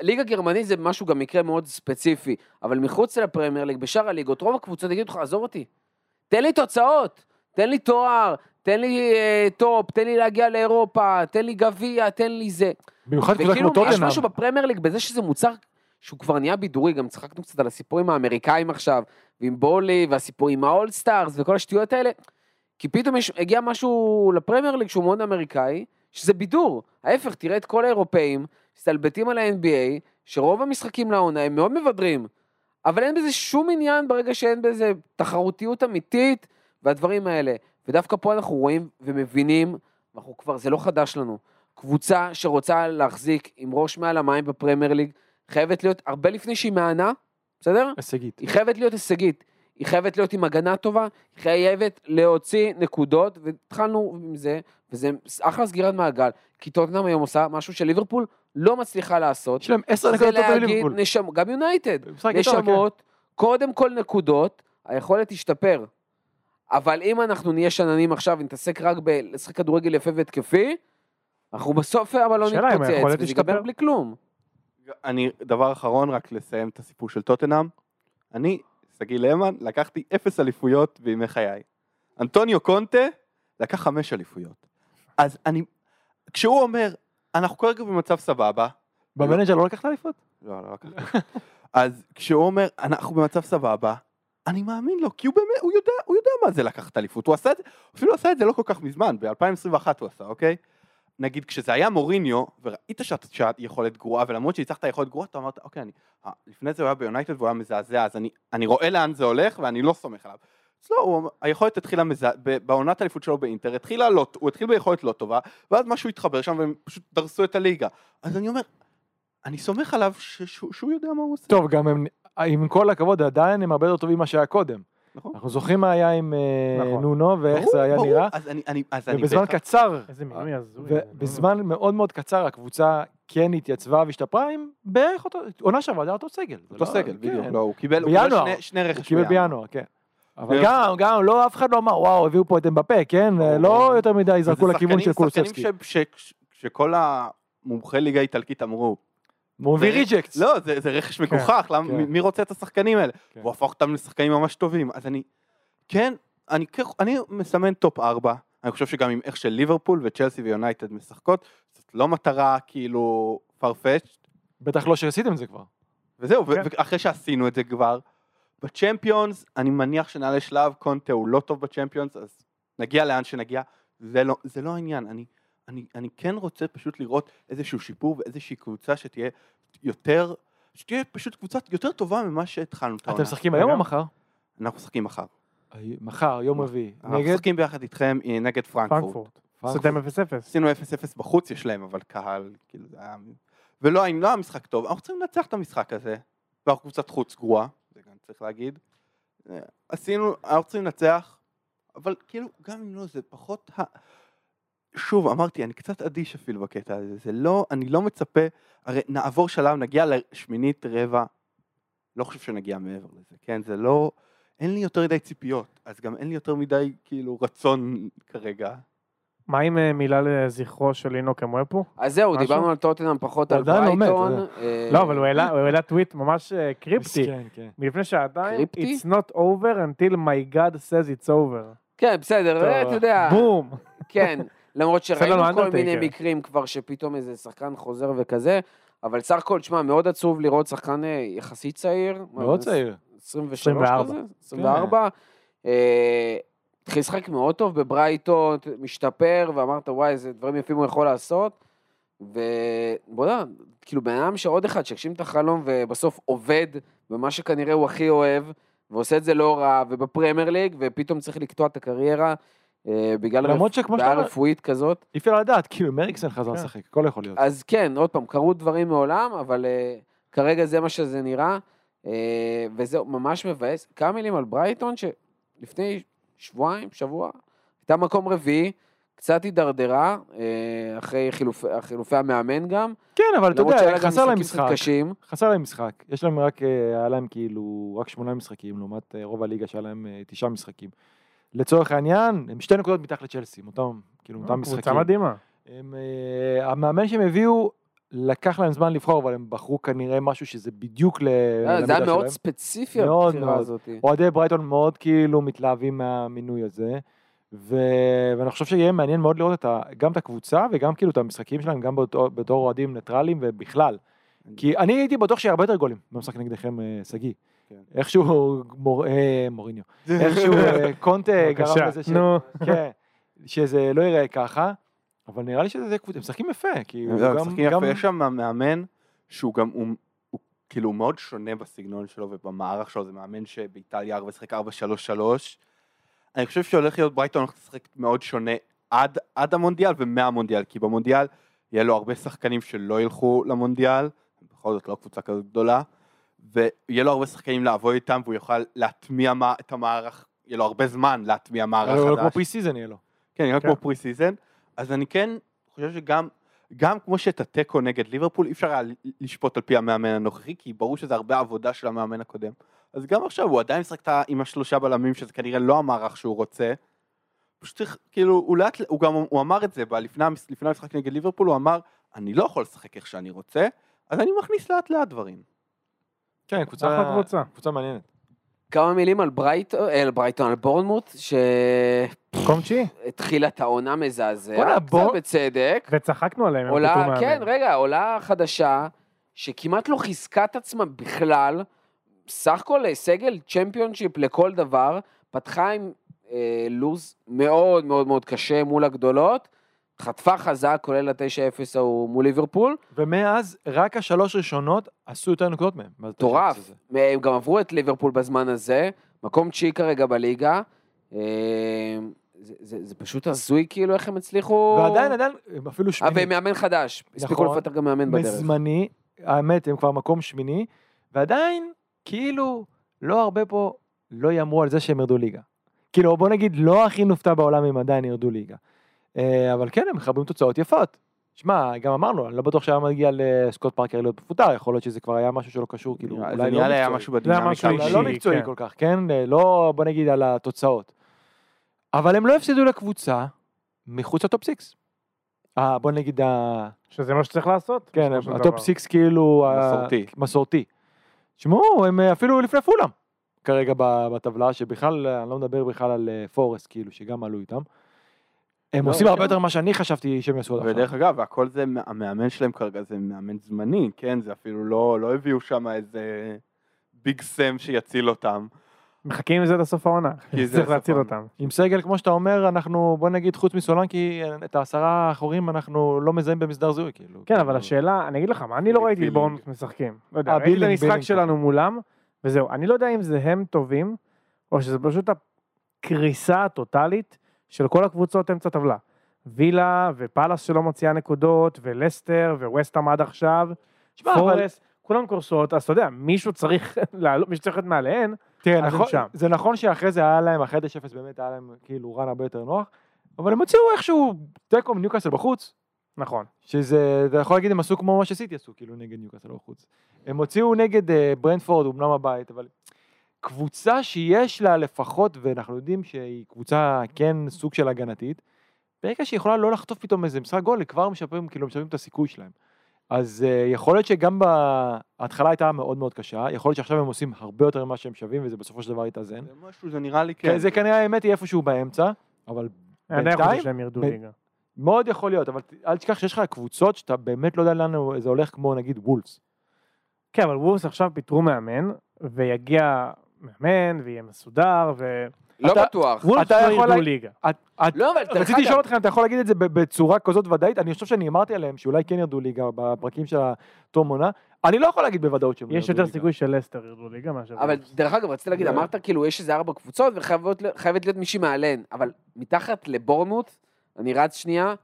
ליגה גרמנית זה משהו גם מקרה מאוד ספציפי, אבל מחוץ לפרמייר ליג, בשאר הליגות, רוב הקבוצות יגידו לך, עזוב אותי, תן לי תוצאות, תן לי תואר, תן לי אה, טופ, תן לי להגיע לאירופה, תן לי גביע, תן לי זה. במיוחד וכאילו יש משהו בפרמייר ליג, בזה שזה מוצר שהוא כבר נהיה בידורי, גם צחקנו קצת על הסיפור עם האמריקאים עכשיו, ועם בולי, והסיפור עם האולסטארס, וכל השטויות האלה, כי פתאום הגיע משהו לפרמייר ליג, שהוא מאוד אמריקאי, שזה בידור. ההפך, תראה את כל האירופאים, מסתלבטים על ה-אן בי איי, שרוב המשחקים לעונה הם מאוד מבדרים, אבל אין בזה שום עניין, ברגע שאין בזה תחרותיות אמיתית, והדברים האלה. ודווקא פה אנחנו רואים ומבינים, אנחנו כבר, זה לא חדש לנו. קבוצה שרוצה להחזיק עם ראש מעל המים בפרמייר ליג, חייבת להיות, הרבה לפני שהיא מענה, בסדר? הישגית. היא חייבת להיות הישגית, היא חייבת להיות עם הגנה טובה, היא חייבת להוציא נקודות, והתחלנו עם זה, וזה אחלה סגירת מעגל, כי טוטנהאם היום עושה משהו שליברפול לא מצליחה לעשות, שלהם עשר נקודות בליברפול. נשמ... גם יונייטד, נשמות, כן. קודם כל נקודות, היכולת תשתפר, אבל אם אנחנו נהיה שננים עכשיו, ונתעסק רק בלשחק כדורגל יפה והתקפי, אנחנו בסוף אבל לא נתפוצץ, וזה יגבר בלי כלום. אני, דבר אחרון, רק לסיים את הסיפור של טוטנהאם. אני, סגי להמן, לקחתי אפס אליפויות בימי חיי. אנטוניו קונטה לקח חמש אליפויות. אז אני, כשהוא אומר, אנחנו כרגע במצב סבבה. במנג'ר לא לקחת אליפות? לא, לא לקחת. אז כשהוא אומר, אנחנו במצב סבבה, אני מאמין לו, כי הוא באמת, הוא יודע, הוא יודע מה זה לקחת אליפות. הוא עשה את זה, אפילו עשה את זה לא כל כך מזמן, ב-אלפיים עשרים ואחת הוא עשה, אוקיי? נגיד, כשזה היה מוריניו, וראית שאת יכולת גרועה, ולמרות שהצלחת יכולת גרועה, אתה אמרת, אוקיי, אני, לפני זה הוא היה ביונייטד, והוא היה מזעזע, אז אני, אני רואה לאן זה הולך, ואני לא סומך עליו. אז לא, הוא, היכולת התחילה, מזע, בעונת האליפות שלו באינטר, התחילה לא, הוא התחיל ביכולת לא טובה, ואז משהו התחבר שם, והם פשוט דרסו את הליגה. אז אני אומר, אני סומך עליו ש, ש, שהוא יודע מה הוא עושה. טוב, גם הם, עם כל הכבוד, עדיין הם הרבה יותר טובים מה שהיה קודם. נכון. אנחנו זוכרים מה היה עם נכון. נונו ואיך ברור, זה היה ברור. נראה. אז אני, אני, אז ובזמן אני קצר, איזה מינוי הזוי. ובזמן מאוד מאוד קצר הקבוצה כן התייצבה והשתפרה עם בערך אותו, עונה שעברה אותו סגל. אותו לא, סגל, בדיוק. כן. לא, הוא קיבל בינואר, שני, שני רכש. הוא קיבל בינואר, כן. אבל גם, גם, לא, אף אחד לא אמר, וואו, הביאו פה את אמבפה, כן? לא יותר מדי, זרקו לכיוון של קולוסבסקי. זה שחקנים שכל המומחי ליגה איטלקית אמרו, מובי ריג'קט. לא, זה, זה רכש מכוחך, כן, למה, כן. מי רוצה את השחקנים האלה? כן. והוא הפך אותם לשחקנים ממש טובים, אז אני, כן, אני, אני מסמן טופ ארבע, אני חושב שגם עם איך של ליברפול וצ'לסי ויונייטד משחקות, זאת לא מטרה כאילו פרפשט. בטח לא שעשיתם את זה כבר. וזהו, כן. ואחרי שעשינו את זה כבר, בצ'מפיונס, אני מניח שנעלה שלב, קונטה הוא לא טוב בצ'מפיונס, אז נגיע לאן שנגיע, זה לא, זה לא העניין, אני... אני, אני כן רוצה פשוט לראות איזשהו שיפור ואיזושהי קבוצה שתהיה יותר, שתהיה פשוט קבוצה יותר טובה ממה שהתחלנו את העונה. אתם משחקים היום או מחר? אנחנו משחקים מחר. מחר, יום רביעי. אנחנו משחקים ביחד איתכם נגד פרנקפורט. סתם אפס אפס. עשינו אפס אפס בחוץ, יש להם, אבל קהל, כאילו, ולא, אם לא המשחק טוב, אנחנו צריכים לנצח את המשחק הזה, ואנחנו קבוצת חוץ גרועה, זה גם צריך להגיד. עשינו, אנחנו צריכים לנצח, אבל כאילו, גם אם לא, זה פחות ה... שוב, אמרתי, אני קצת אדיש אפילו בקטע הזה, זה לא, אני לא מצפה, הרי נעבור שלב, נגיע לשמינית רבע, לא חושב שנגיע מעבר לזה, כן, זה לא, אין לי יותר מדי ציפיות, אז גם אין לי יותר מדי, כאילו, רצון כרגע. מה עם מילה לזכרו של לינוק אמואפו? אז זהו, דיברנו על טוטנהאם פחות על ברייטון. לא, אבל הוא העלה טוויט ממש קריפטי, מלפני שעתיים, It's not over until my God says it's over. כן, בסדר, אתה יודע. בום. כן. למרות שראינו כל מיני מקרים כבר שפתאום איזה שחקן חוזר וכזה, אבל סך הכל, שמע, מאוד עצוב לראות שחקן יחסית צעיר. מאוד צעיר. עשרים ושלוש כזה? עשרים וארבע. התחיל לשחק מאוד טוב בברייטון, משתפר, ואמרת, וואי, איזה דברים יפים הוא יכול לעשות. ובוא נדע, כאילו בעינם שעוד אחד שקשים את החלום ובסוף עובד במה שכנראה הוא הכי אוהב, ועושה את זה לא רע, ובפרמייר ליג, ופתאום צריך לקטוע את הקריירה, בגלל הרפואית כזאת. אי אפשר לדעת, כאילו מריקסן חזר לשחק, הכל יכול להיות. אז כן, עוד פעם, קרו דברים מעולם, אבל כרגע זה מה שזה נראה, וזה ממש מבאס. כמה מילים על ברייטון, שלפני שבועיים, שבוע, הייתה מקום רביעי, קצת הידרדרה, אחרי חילופי המאמן גם. כן, אבל אתה יודע, חסר להם משחק. חסר להם משחק. יש להם רק, היה להם כאילו, רק שמונה משחקים, לעומת רוב הליגה שהיה להם תשעה משחקים. לצורך העניין, הם שתי נקודות מתחת לצ'לסי, אותם, כאילו, אותם משחקים. קבוצה מדהימה. המאמן שהם הביאו, לקח להם זמן לבחור, אבל הם בחרו כנראה משהו שזה בדיוק למידה שלהם. זה היה מאוד ספציפי הבחירה הזאת. אוהדי ברייטון מאוד כאילו מתלהבים מהמינוי הזה, ואני חושב שיהיה מעניין מאוד לראות גם את הקבוצה, וגם כאילו את המשחקים שלהם, גם בתור אוהדים ניטרליים ובכלל. כי אני הייתי בטוח שיהיה הרבה יותר גולים במשחק נגדכם, סגי. איכשהו מוריניו, איכשהו קונטה גרם לזה שזה לא יראה ככה, אבל נראה לי שזה משחקים יפה. משחקים יפה, יש שם מאמן שהוא גם, כאילו הוא מאוד שונה בסגנון שלו ובמערך שלו, זה מאמן שבאיטליה הרבה שחק ארבע שלוש שלוש, אני חושב שהולך להיות ברייטון הולך לשחק מאוד שונה עד המונדיאל ומהמונדיאל, כי במונדיאל יהיה לו הרבה שחקנים שלא ילכו למונדיאל, בכל זאת לא קבוצה כזאת גדולה, ויהיה לו הרבה שחקנים לעבוד איתם, והוא יוכל להטמיע את המערך, יהיה לו הרבה זמן להטמיע מערך חדש. יהיה לו כמו פרי סיזן, יהיה לו. כן, יהיה לו כמו פרי סיזן. אז אני כן חושב שגם, גם כמו שאת הטקו נגד ליברפול, אי אפשר היה לשפוט על פי המאמן הנוכחי, כי ברור שזה הרבה עבודה של המאמן הקודם. אז גם עכשיו הוא עדיין משחק עם השלושה בלמים, שזה כנראה לא המערך שהוא רוצה. פשוט כאילו, הוא, לאט, הוא גם הוא אמר את זה, לפני המשחק נגד ליברפול, הוא אמר, אני לא יכול לשחק איך שאני רוצה, אז אני מכניס לאט לאט דברים. כן, קבוצה, קבוצה, קבוצה מעניינת. כמה מילים על ברייטון, על ברייטון, על בורנמוט, ש... קומצ'י? התחילה העונה מזעזעת, קצת בצדק. וצחקנו עליהם. עולה, כן, רגע, עולה חדשה, שכמעט לא חיזקה את עצמה בכלל, סך כל סגל צ'מפיונשיפ לכל דבר, פתחה עם אה, לוז מאוד מאוד מאוד קשה מול הגדולות, חטפה חזק, כולל ה-תשע אפס הוא מול ליברפול. ומאז רק השלוש ראשונות עשו יותר נקודות מהם. תורף. הם גם עברו את ליברפול בזמן הזה, מקום תשיעי כרגע בליגה. אה, זה, זה, זה פשוט הזוי כאילו איך הם הצליחו. ועדיין, עדיין, אפילו שמיני. אבל מאמן חדש. הספיקו נכון, לפתח גם מאמן בדרך. מזמני, האמת, הם כבר מקום שמיני, ועדיין כאילו לא הרבה פה לא יאמרו על זה שהם ירדו ליגה. כאילו, בוא נגיד, לא הכי נופתע בעולם אם עדיין ירדו ליגה. אבל כן, הם מחברים תוצאות יפות. שמע, גם אמרנו, אני לא בטוח שהיה מגיע לסקוט פארקר להיות מפוטר, יכול להיות שזה כבר היה משהו שלא קשור, כאילו, אולי לא מקצועי. זה היה משהו בדינמיקה אישי. לא מקצועי כל כך, כן? לא, בוא נגיד, על התוצאות. אבל הם לא הפסידו לקבוצה מחוץ לטופ סיקס. בוא נגיד, שזה מה שצריך לעשות. כן, הטופ סיקס כאילו... מסורתי. מסורתי. שמעו, הם אפילו לפני פולם, כרגע בטבלה, שבכלל, אני לא מדבר בכלל על פורס, כאילו, שגם עלו איתם. הם עושים הרבה יותר מה שאני חשבתי שהם יעשו. ודרך אגב, הכל זה, המאמן שלהם כרגע זה מאמן זמני, כן? זה אפילו לא הביאו שם איזה ביג סם שיציל אותם. מחכים לזה לסוף העונה, צריך להציל אותם. עם סגל, כמו שאתה אומר, אנחנו, בוא נגיד, חוץ מסולנקי, את העשרה האחורים אנחנו לא מזהים במסדר זיהוי, כאילו. כן, אבל השאלה, אני אגיד לך, אני לא ראיתי את בורנמוט משחקים. לא יודע, ראיתי את המשחק שלנו מולם, וזהו. אני לא יודע אם זה הם טובים, או שזה פשוט הקריסה הטוטלית של כל הקבוצות אמצע טבלה. וילה ופלס שלא מוציאה נקודות, ולסטר וווסטהאם עד עכשיו, פורס, כולם קורסות, אז אתה יודע, מישהו צריך לעלות, מישהו צריך להיות מעליהן, אז הם שם. זה נכון שאחרי זה היה להם, אחרי דשפס באמת היה להם כאילו רן הרבה יותר נוח, אבל הם הוציאו איכשהו טקום ניוקאסל בחוץ, נכון. שזה, אתה יכול להגיד, הם עשו כמו מה שסיטי עשו, כאילו נגד ניוקאסל בחוץ. הם הוציאו נגד ברנטפורד, אומנם הבית, אבל... קבוצה שיש לה לפחות, ואנחנו יודעים שהיא קבוצה, כן, סוג של הגנתית, ברגע שהיא יכולה לא לחטוף פתאום איזה משחק גול, כבר משפרים, כאילו משפרים את הסיכוי שלהם. אז יכול להיות שגם בהתחלה הייתה מאוד מאוד קשה, יכול להיות שעכשיו הם עושים הרבה יותר ממה שהם שווים, וזה בסופו של דבר יתאזן. זה משהו, זה נראה לי כן. זה כנראה האמת היא איפשהו באמצע, אבל בינתיים, מאוד יכול להיות, אבל אל תשכח שיש לך קבוצות שאתה באמת לא יודע לנו, זה הולך כמו נגיד וולפס. כן, אבל וולפס עכשיו פיטרו מאמן, ויגיע מאמן, ויהיה מסודר, ו... לא בטוח. וולפס לא ירדו ליגה. רציתי לשאול אתכם, אתה יכול להגיד את זה בצורה כזאת ודאית? אני חושב שאני אמרתי עליהם שאולי כן ירדו ליגה בפרקים של התומונה. אני לא יכול להגיד בוודאות שהם ירדו ליגה. יש יותר סיכוי של לסטר ירדו ליגה. אבל דרך אגב, רציתי להגיד, אמרת כאילו יש איזה ארבע קבוצות, וחייבת להיות מישהי מעלן, אבל מתחת לבורנמוט, אני רץ שנייה,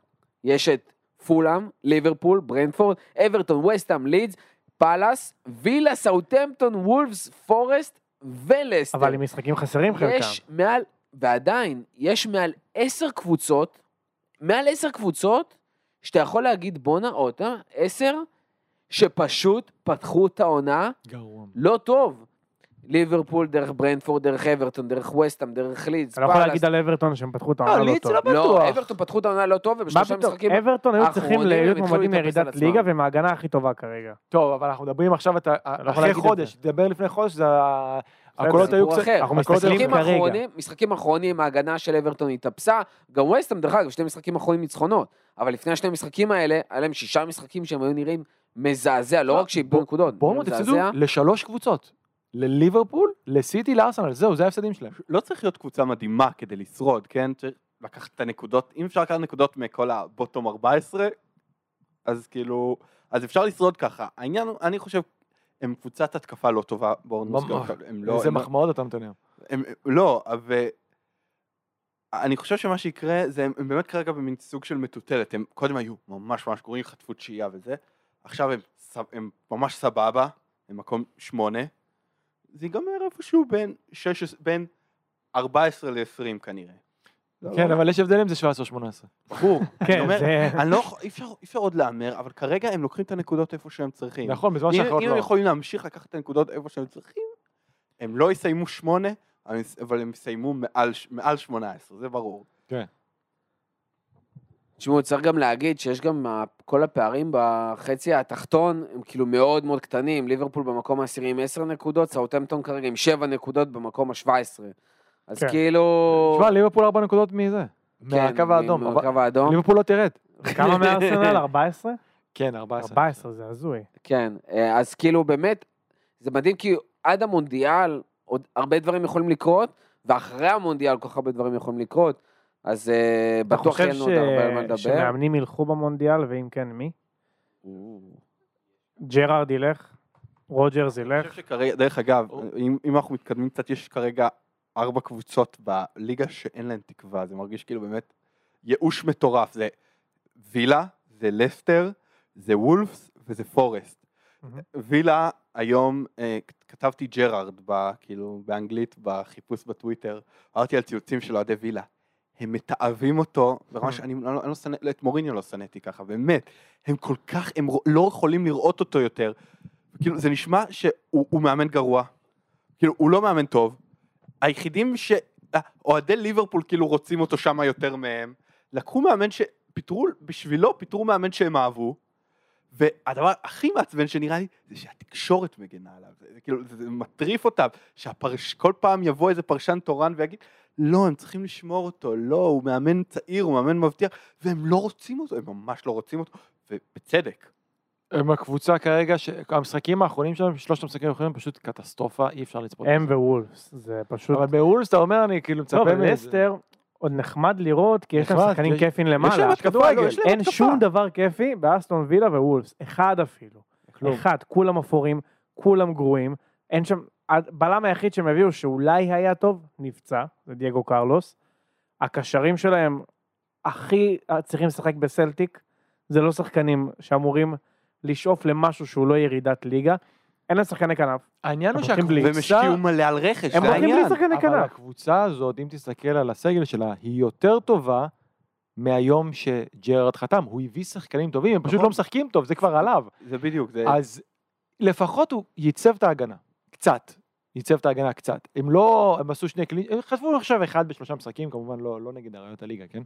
יש את פולאם, ליברפול, ברנטפורד, אברטון, ווסטהאם, לידס, פלאס, וילה, סאות'המפטון, וולפס, פורסט ולסטר. אבל עם משחקים חסרים חלקם. יש מעל, ועדיין, יש מעל עשר קבוצות, מעל עשר קבוצות, שאתה יכול להגיד בונה אותה, עשר, שפשוט פתחו את העונה, גרוע. לא טוב. ליברפול דרך ברנטפורד, דרך אברטון, דרך ווסטהאם, דרך לידס. אני יכול להגיד על אברטון שהם פתחו את העונה לא טוב. לא, אברטון פתחו את העונה לא טוב, ובשלושה משחקים... אברטון היו צריכים להיות מועמדים לירידת ליגה, ומההגנה הכי טובה כרגע. טוב, אבל אנחנו מדברים עכשיו, אחרי חודש, דבר לפני חודש, הקולות היו קצת... אנחנו מסתכלים כרגע. משחקים אחרונים, ההגנה של אברטון התאפסה, גם ווסטהאם דרך אגב, שני משחקים אחרונים ניצחונות, אבל לפני השני משחקים האלה, עליהם שישה משחקים שהם היו נראים מזעזע, לא רק שיבואו נקודות. בורנמוט הפסידו לשלוש קבוצות. לליברפול, לסיטי, לארסנל, זהו, זה ההפסדים שלהם. לא צריך להיות קבוצה מדהימה כדי לשרוד, כן? לקחת את הנקודות, אם אפשר לקחת נקודות מכל הבוטום ארבע עשרה, אז כאילו, אז אפשר לשרוד ככה. העניין, אני חושב, הם קבוצת התקפה לא טובה, בורנמוט. איזה מחמאות אתה נתניה. לא, אבל... אני חושב שמה שיקרה, זה הם באמת כרגע במין סוג של מטוטלת, הם קודם היו ממש ממש גרועים, חטפו תשיעייה וזה, עכשיו הם ממש סבבה, הם מקום שמונה, זה ייגמר איפשהו בין, שש, בין ארבע עשרה ל-עשרים כנראה. כן, אבל יש הבדלים, זה שבע עשרה שמונה עשרה. ברור. כן, זה... אי אפשר עוד לאמר, אבל כרגע הם לוקחים את הנקודות איפה שהם צריכים. נכון, בזמן שאחרות לא. אם הם יכולים להמשיך לקחת את הנקודות איפה שהם צריכים, הם לא יסיימו שמונה, אבל הם יסיימו מעל שמונה עשרה, זה ברור. כן. תשמעו, צריך גם להגיד שיש גם כל הפערים בחצי התחתון, הם כאילו מאוד מאוד קטנים, ליברפול במקום העשירי עם עשר נקודות, סאוטהמפטון כרגע עם שבע נקודות במקום ה-שבע עשרה. אז כן. כאילו... תשמע, ליברפול ארבע נקודות מזה, כן, מהקו האדום. מהקו האדום. ליברפול לא תרד. כמה מארסנל? ארבע עשרה? כן, ארבע עשרה. ארבע עשרה, זה הזוי. כן, אז כאילו באמת, זה מדהים כי עד המונדיאל, עוד הרבה דברים יכולים לקרות, ואחרי המונדיאל כל כך הרבה דברים יכולים לקרות, אז בטוח אין עוד הרבה על מה לדבר. שמאמנים ילכו במונדיאל, ואם כן, מי? ג'רארד ילך, רוג'רס ילך. דרך אגב, אם אנחנו מתקדמים קצת, יש כרגע ארבע קבוצות בליגה שאין להן תקווה, זה מרגיש כאילו באמת ייאוש מטורף, זה וילה, זה לסטר, זה וולפס וזה פורסט. וילה היום, כתבתי ג'רארד, כאילו באנגלית, בחיפוש בטוויטר, ראיתי על ציוצים שלו עדי וילה. הם מתאהבים אותו, ברמה שאני לא סנא, את מוריניו לא סנאתי ככה, באמת, הם כל כך, הם לא יכולים לראות אותו יותר, כאילו זה נשמע שהוא מאמן גרוע, כאילו הוא לא מאמן טוב, היחידים שאוהדי ליברפול כאילו רוצים אותו שם יותר מהם, לקחו מאמן שפיתרו, בשבילו פיתרו מאמן שהם אהבו, והדבר הכי מעצבן שנראה לי, זה שהתקשורת מגנה עליו, זה כאילו, זה מטריף אותם, שכל פעם יבוא איזה פרשן תורן ויגיד, לא, הם צריכים לשמור אותו, לא, הוא מאמן צעיר, הוא מאמן מבטיח, והם לא רוצים אותו, הם ממש לא רוצים אותו, ובצדק. הם הקבוצה כרגע, המשחקים האחרונים שלהם, שלושת המשחקים האחרונים, פשוט קטסטרופה, אי אפשר לצפות. הם ווולפס, זה פשוט... אבל בוולפס, אתה אומר, אני כאילו מצפה מאסטר, עוד נחמד לראות, כי יש להם שחקנים כיפים למעלה. אין שום דבר כיפי באסטון וילה ווולפס, אחד אפילו. אחד, כולם אפורים, כולם גרועים, אין שם... הבלם היחיד שהם הביאו שאולי היה טוב, נפצע, זה דייגו קרלוס. הקשרים שלהם הכי צריכים לשחק בסלטיק, זה לא שחקנים שאמורים לשאוף למשהו שהוא לא ירידת ליגה. אין להם שחקני כנף. העניין הוא שהמשקיעו מלא על רכש, הם הולכים בלי שחקני כנף. אבל הקבוצה הזאת, אם תסתכל על הסגל שלה, היא יותר טובה מהיום שג'רארד חתם. הוא הביא שחקנים טובים, הם פשוט לא משחקים טוב, זה כבר עליו. זה בדיוק. אז לפחות הוא ייצב את ההגנה. קצת, ייצב את ההגנה קצת. הם לא, הם עשו שני כלים, הם חטפו עכשיו אחד בשלושה משחקים, כמובן לא, לא נגד הראיות הליגה, כן?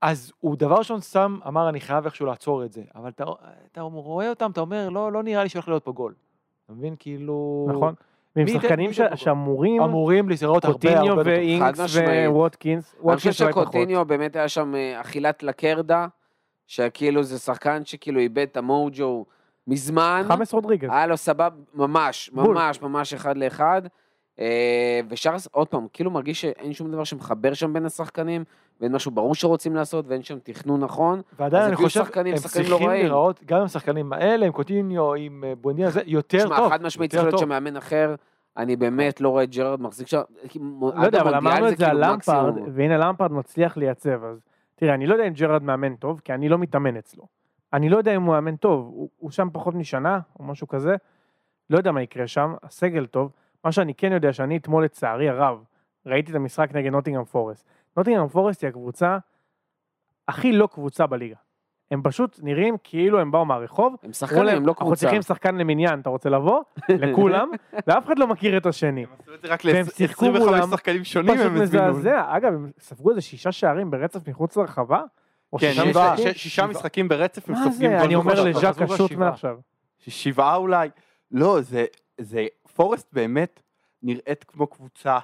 אז הוא דבר שון סם, אמר, אני חייב איכשהו לעצור את זה, אבל אתה, אתה רואה אותם, אתה אומר, לא, לא נראה לי שהולך להיות פה גול. אתה מבין, כאילו... נכון. ועם שחקנים שאמורים... אמורים לזרעות הרבה הרבה... קוטיניו ואינקס וווטקינס. אני חושב שקוטיניו באמת היה שם אכילת לקרדה, שכאילו זה שחקן שכאילו איבד את המוג'ו, מזמן, היה לו סבב, ממש, ממש, ממש אחד לאחד, ושאר, עוד פעם, כאילו מרגיש שאין שום דבר שמחבר שם בין השחקנים, ואין משהו ברור שרוצים לעשות, ואין שם תכנון נכון, ועדיין אני חושב, הם צריכים לראות, גם עם השחקנים האלה, עם קוטיניו, עם בונדיה, זה יותר טוב. אחד משמעית צריך להיות שמאמן אחר, אני באמת לא רואה את ג'רארד מחזיק שם, לא יודע, אבל אמרנו את זה על למפרד, והנה למפרד מצליח לייצב, אז תראה, אני לא יודע אם ג'רארד מאמן טוב, כי אני לא מתאמן אצלו. אני לא יודע אם הוא מאמן טוב, הוא, הוא שם פחות משנה, או משהו כזה, לא יודע מה יקרה שם, הסגל טוב, מה שאני כן יודע, שאני אתמול לצערי הרב, ראיתי את המשחק נגד נוטינגהאם פורסט, נוטינגהאם פורסט היא הקבוצה, הכי לא קבוצה בליגה, הם פשוט נראים כאילו הם באו מהרחוב, הם שחקנים, הם, הם לא קבוצה, אנחנו צריכים שחקן למניין, אתה רוצה לבוא, לכולם, ואף אחד לא מכיר את השני, והם שיחקו מולם, פשוט מזעזע, אגב, הם ספגו איזה שישה שערים ברצף מחוץ לרחבה, כן, שישה משחקים ברצף, מה זה? אני אומר לז'אק קשוט מעכשיו. שבעה אולי. לא, זה פורסט באמת נראית כמו קבוצה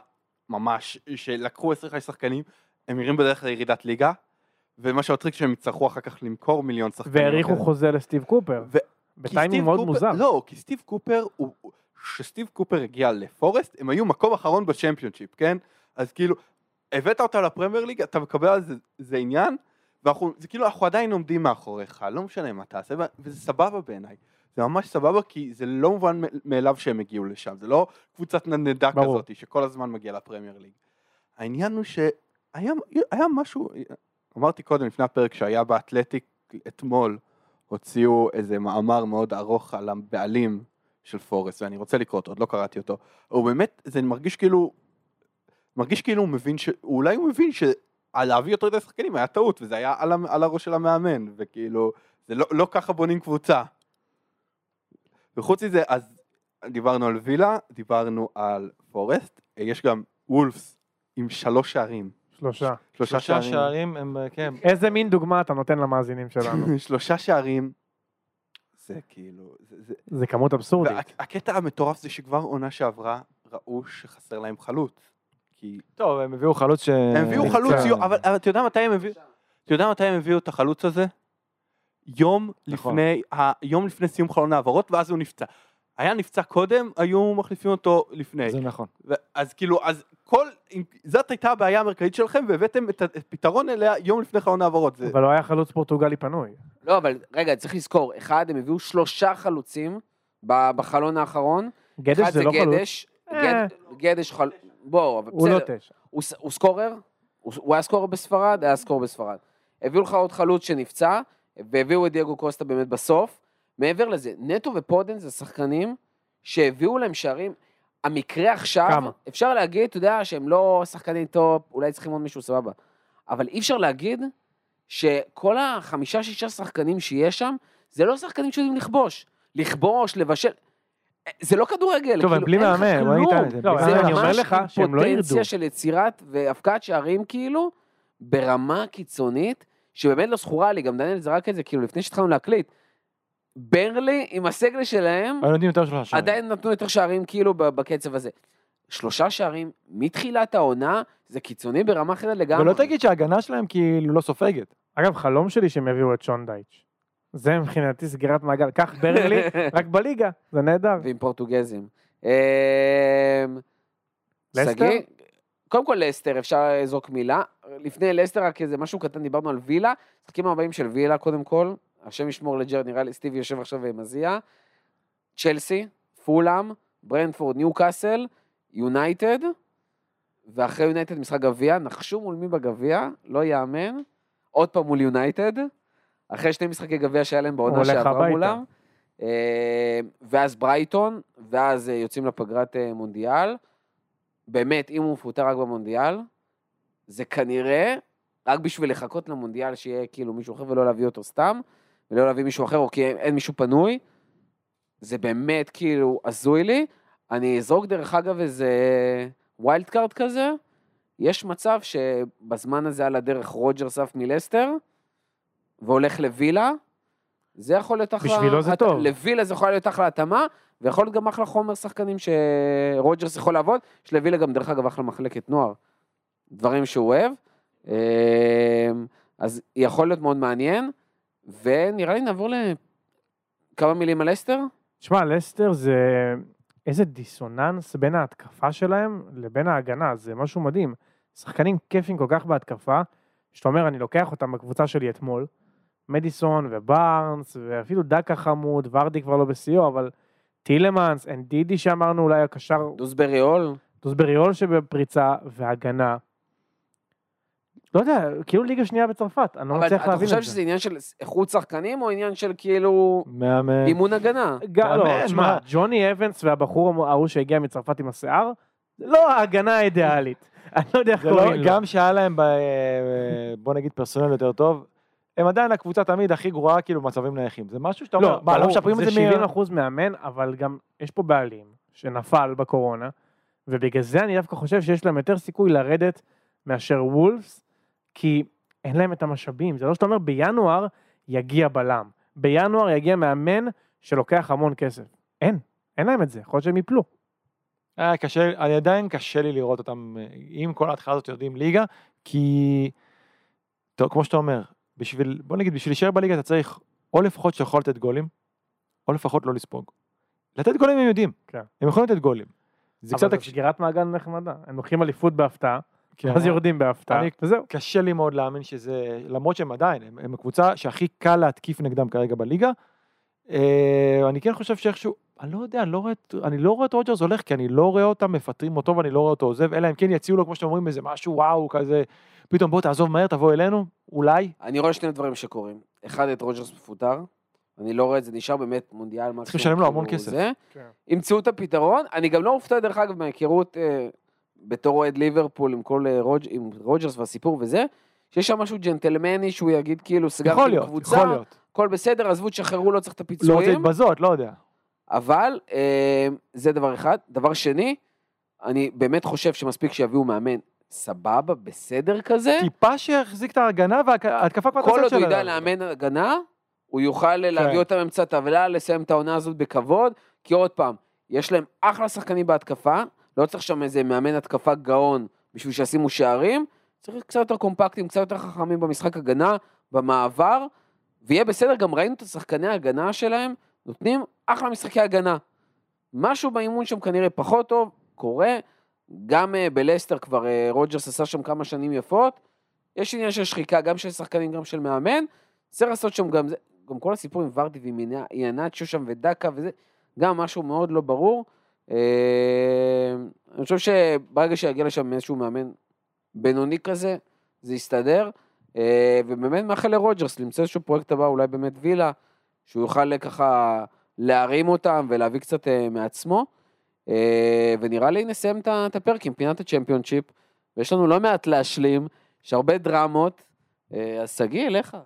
ממש, שלקחו עשרה שחקנים, הם נראים בדרך לירידת ליגה, ומה שהטריק שהם יצטרכו אחר כך למכור מיליון שחקנים. והעריכו חוזה לסטיב קופר. בטיימים מאוד מוזר. לא, כי סטיב קופר, כשסטיב קופר הגיע לפורסט, הם היו מקום אחרון בצ'מפיונשיפ, כן? אז כאילו, הבאת אותה לפרמייר ליג, אתה מקבל על זה עניין, ואנחנו, זה כאילו, אנחנו עדיין עומדים מאחוריך, לא משנה מה תעשה, וזה סבבה בעיניי. זה ממש סבבה, כי זה לא מובן מאליו שהם הגיעו לשם. זה לא קבוצת נדנדה כזאת, שכל הזמן מגיע לפרמייר ליג. העניין הוא שהיה משהו, אמרתי קודם, לפני הפרק שהיה באתלטיק אתמול, הוציאו איזה מאמר מאוד ארוך על הבעלים של פורסט, ואני רוצה לקרוא אותו, עוד לא קראתי אותו. הוא באמת, זה מרגיש כאילו, מרגיש כאילו הוא מבין, אולי הוא מבין ש... על להביא יותר את השחקנים, היה טעות, וזה היה על, על הראש של המאמן, וכאילו, זה לא, לא ככה בונים קבוצה. וחוץ מזה, אז דיברנו על וילה, דיברנו על פורסט, יש גם וולפס עם שלוש שערים. שלושה. שלושה שערים. איזה מין דוגמה אתה נותן למאזינים שלנו? שלושה שערים, זה כאילו... זה כמות אבסורדית. הקטע המטורף זה שכבר עונה שעברה, ראו שחסר להם חלוץ. טוב, הם הביאו חלוץ ש... הם הביאו חלוץ, אבל אתה יודע מתי הם הביאו... אתה יודע מתי הם הביאו את החלוץ הזה? יום לפני סיום חלון העברות, ואז הוא נפצע. היה נפצע קודם, היו מחליפים אותו לפני. זה נכון. אז כאילו, אז כל... זאת הייתה הבעיה המרכזית שלכם, והבאתם את הפתרון אליה יום לפני חלון העברות. אבל לא היה חלוץ פורטוגלי פנוי. לא, אבל רגע, צריך לזכור. אחד, הם הביאו שלושה חלוצים בחלון האחרון. גדש זה לא חלוץ. גדש חלוץ. בואו, אבל בסדר. הוא לא תשע. הוא סקורר? הוא היה סקורר בספרד? היה סקורר בספרד. הביאו לך עוד חלוץ שנפצע, והביאו את דייגו קוסטה באמת בסוף. מעבר לזה, נטו ופודן זה שחקנים שהביאו להם שערים. המקרה עכשיו, כמה? אפשר להגיד, אתה יודע, שהם לא שחקנים טופ, אולי צריכים עוד מישהו סבבה. אבל אי אפשר להגיד שכל החמישה, שישה שחקנים שיש שם, זה לא שחקנים שיודעים לכבוש. לכבוש, לבשל... זה לא כדורגל. טוב, הם בלי מאמן, לא ניתן את זה. זה ממש פוטנציה של יצירת והפקעת שערים כאילו, ברמה קיצונית, שבאמת לא זכורה לי, גם דניאל זרק את זה, כאילו לפני שהתחלנו להקליט, ברלי עם הסגל שלהם, עדיין נתנו יותר שערים כאילו בקצב הזה. שלושה שערים, מתחילת העונה, זה קיצוני ברמה אחרת לגמרי. ולא תגיד שההגנה שלהם כאילו לא סופגת. אגב, חלום שלי שהם הביאו את שון דייץ'. זה מבחינתי סגירת מעגל, כך ברלי, רק בליגה, זה נהדר. ועם פורטוגזים. לסטר? קודם כל לסטר, אפשר לזרוק מילה. לפני לסטר, רק איזה משהו קטן, דיברנו על וילה, שחקים הבאים של וילה קודם כל, השם ישמור לג'רד, נראה לי, סטיב יושב עכשיו ומזיע, צ'לסי, פולאם, ברנפורד, ניו קאסל, יונייטד, ואחרי יונייטד משחק גביע, נחשו מול מי בגביע, לא יאמן, עוד פעם מול יונייטד, אחרי שני משחקי גביע שהיה להם בעונה שעברה מולם, ואז ברייטון, ואז יוצאים לפגרת מונדיאל, באמת, אם הוא מפוטר רק במונדיאל, זה כנראה, רק בשביל לחכות למונדיאל, שיהיה כאילו מישהו אחר ולא להביא אותו סתם, ולא להביא מישהו אחר, או כי אין מישהו פנוי, זה באמת כאילו עזוי לי, אני אזרוק דרך אגב איזה ווילד קארד כזה, יש מצב שבזמן הזה על הדרך רוג'ר סף מלסטר, והולך לווילה, זה יכול להיות אחלה... בשבילו זה טוב. לווילה זה יכול להיות אחלה התאמה, ויכול להיות גם אחלה חומר שחקנים שרוג'רס יכול לעבוד, יש לווילה גם דרך אגב אחלה מחלקת נוער, דברים שהוא אוהב, אז יכול להיות מאוד מעניין, ונראה לי נעבור לכמה מילים על לסטר. תשמע, לסטר זה איזה דיסוננס בין ההתקפה שלהם לבין ההגנה, זה משהו מדהים. שחקנים כיפים כל כך בהתקפה, שאתה אומר, אני לוקח אותם בקבוצה שלי אתמול, מדיסון וברנס, ואפילו דקה חמוד, ורדי כבר לא בסיוע, אבל טילמנס, אנדידי שאמרנו אולי הקשר... דוסבריול. דוסבריול שבפריצה והגנה. לא יודע, כאילו ליגה שנייה בצרפת, אני לא מצליח להבין את זה. אבל אתה חושב שזה עניין של איכות שחקנים, או עניין של כאילו... מאמן. אימון הגנה. לא, תשמע, ג'וני אבנס והבחור ההוא שהגיע מצרפת עם השיער, לא ההגנה האידיאלית. אני לא יודע איך קוראים לו. גם שהיה להם, בוא נגיד, פרסונל יותר טוב, הם עדיין הקבוצה תמיד הכי גרועה, כאילו, מצבים נייחים. זה משהו שאתה אומר, לא משפרים את זה מ... זה שבעים אחוז מאמן, אבל גם יש פה בעלים שנפל בקורונה, ובגלל זה אני דווקא חושב שיש להם יותר סיכוי לרדת מאשר וולפס, כי אין להם את המשאבים. זה לא שאתה אומר, בינואר יגיע בלם. בינואר יגיע מאמן שלוקח המון כסף. אין, אין להם את זה. יכול להיות שהם יפלו. קשה, אני עדיין קשה לי לראות אותם, אם כל ההתחלה הזאת יודעים ליגה, כי, טוב, כמו שאתה אומר, בשביל, בוא נגיד, בשביל להישאר בליגה אתה צריך או לפחות שאתה יכול לתת גולים, או לפחות לא לספוג. לתת גולים הם יודעים, כן. הם יכולים לתת גולים. זה אבל זה שגירת מעגל נחמדה, הם לוקחים אליפות בהפתעה, כן. אז יורדים בהפתעה, וזהו. קשה לי מאוד להאמין שזה, למרות שהם עדיין, הם, הם הקבוצה שהכי קל להתקיף נגדם כרגע בליגה, אני כן חושב שאיכשהו, אני לא יודע, אני לא רואה את רוג'רס הולך, כי אני לא רואה אותם מפטרים אותו, ואני לא רואה אותו עוזב, אלא אם כן יציעו לו, כמו שאתם אומרים, איזה משהו, וואו, כזה, פתאום בוא תעזוב מהר, תבוא אלינו, אולי. אני רואה שני דברים שקורים. אחד, את רוג'רס מפוטר, אני לא רואה את זה, נשאר באמת מונדיאל, צריך לשלם לו המון כסף. ימצאו את הפתרון, אני גם לא מופתע דרך אגב, מהיכרות בתור אוהד ליברפול, עם כל רוג'רס והסיפור וזה, שיש שם משהו ג'נטלמני, שהוא יגיד כאילו, סגרתי קבוצה, כל בסדר, עזבו, שחררו, לא צריך את הפיצויים. לא רוצה להתבזות, לא יודע. אבל זה דבר אחד. דבר שני, אני באמת חושב שמספיק שיביאו מאמן סבבה, בסדר כזה. טיפה שיחזיק את ההגנה וההתקפה כבר תעשה שלה. כל עוד הוא ידע לאמן הגנה, הוא יוכל להביא אותם אמצע טבלה, לסיים את העונה הזאת בכבוד, כי עוד פעם, יש להם אחלה שחקנים בהתקפה, לא צריך שם איזה מאמן התקפה גאון בשביל שישימו שערים, צריך קצת יותר קומפקטים, קצת יותר חכמים במשחק הגנה, במעבר, ויהיה בסדר, גם ראינו את השחקני ההגנה שלהם, נותנים אחלה משחקי הגנה. משהו באימון שם כנראה פחות טוב, קורה, גם בלסטר כבר רוג'רס עשה שם כמה שנים יפות, יש עניין של שחיקה, גם של שחקנים, גם של מאמן, צריך לעשות שם גם, גם כל הסיפור עם ורדי ועינת, שהוא שם ודקה וזה, גם משהו מאוד לא ברור, אני חושב שברגע שיגיע לשם איזשהו מאמן בינוני כזה, זה יסתדר, ובאמת מאחל לרוג'רס, למצוא איזשהו פרויקט הבא, אולי באמת וילה, שהוא יוכל ככה להרים אותם ולהביא קצת מעצמו, ונראה לי נסיים את הפרק עם פינת הצ'מפיונשיפ, ויש לנו לא מעט להשלים, יש הרבה דרמות, אז סגי אליך.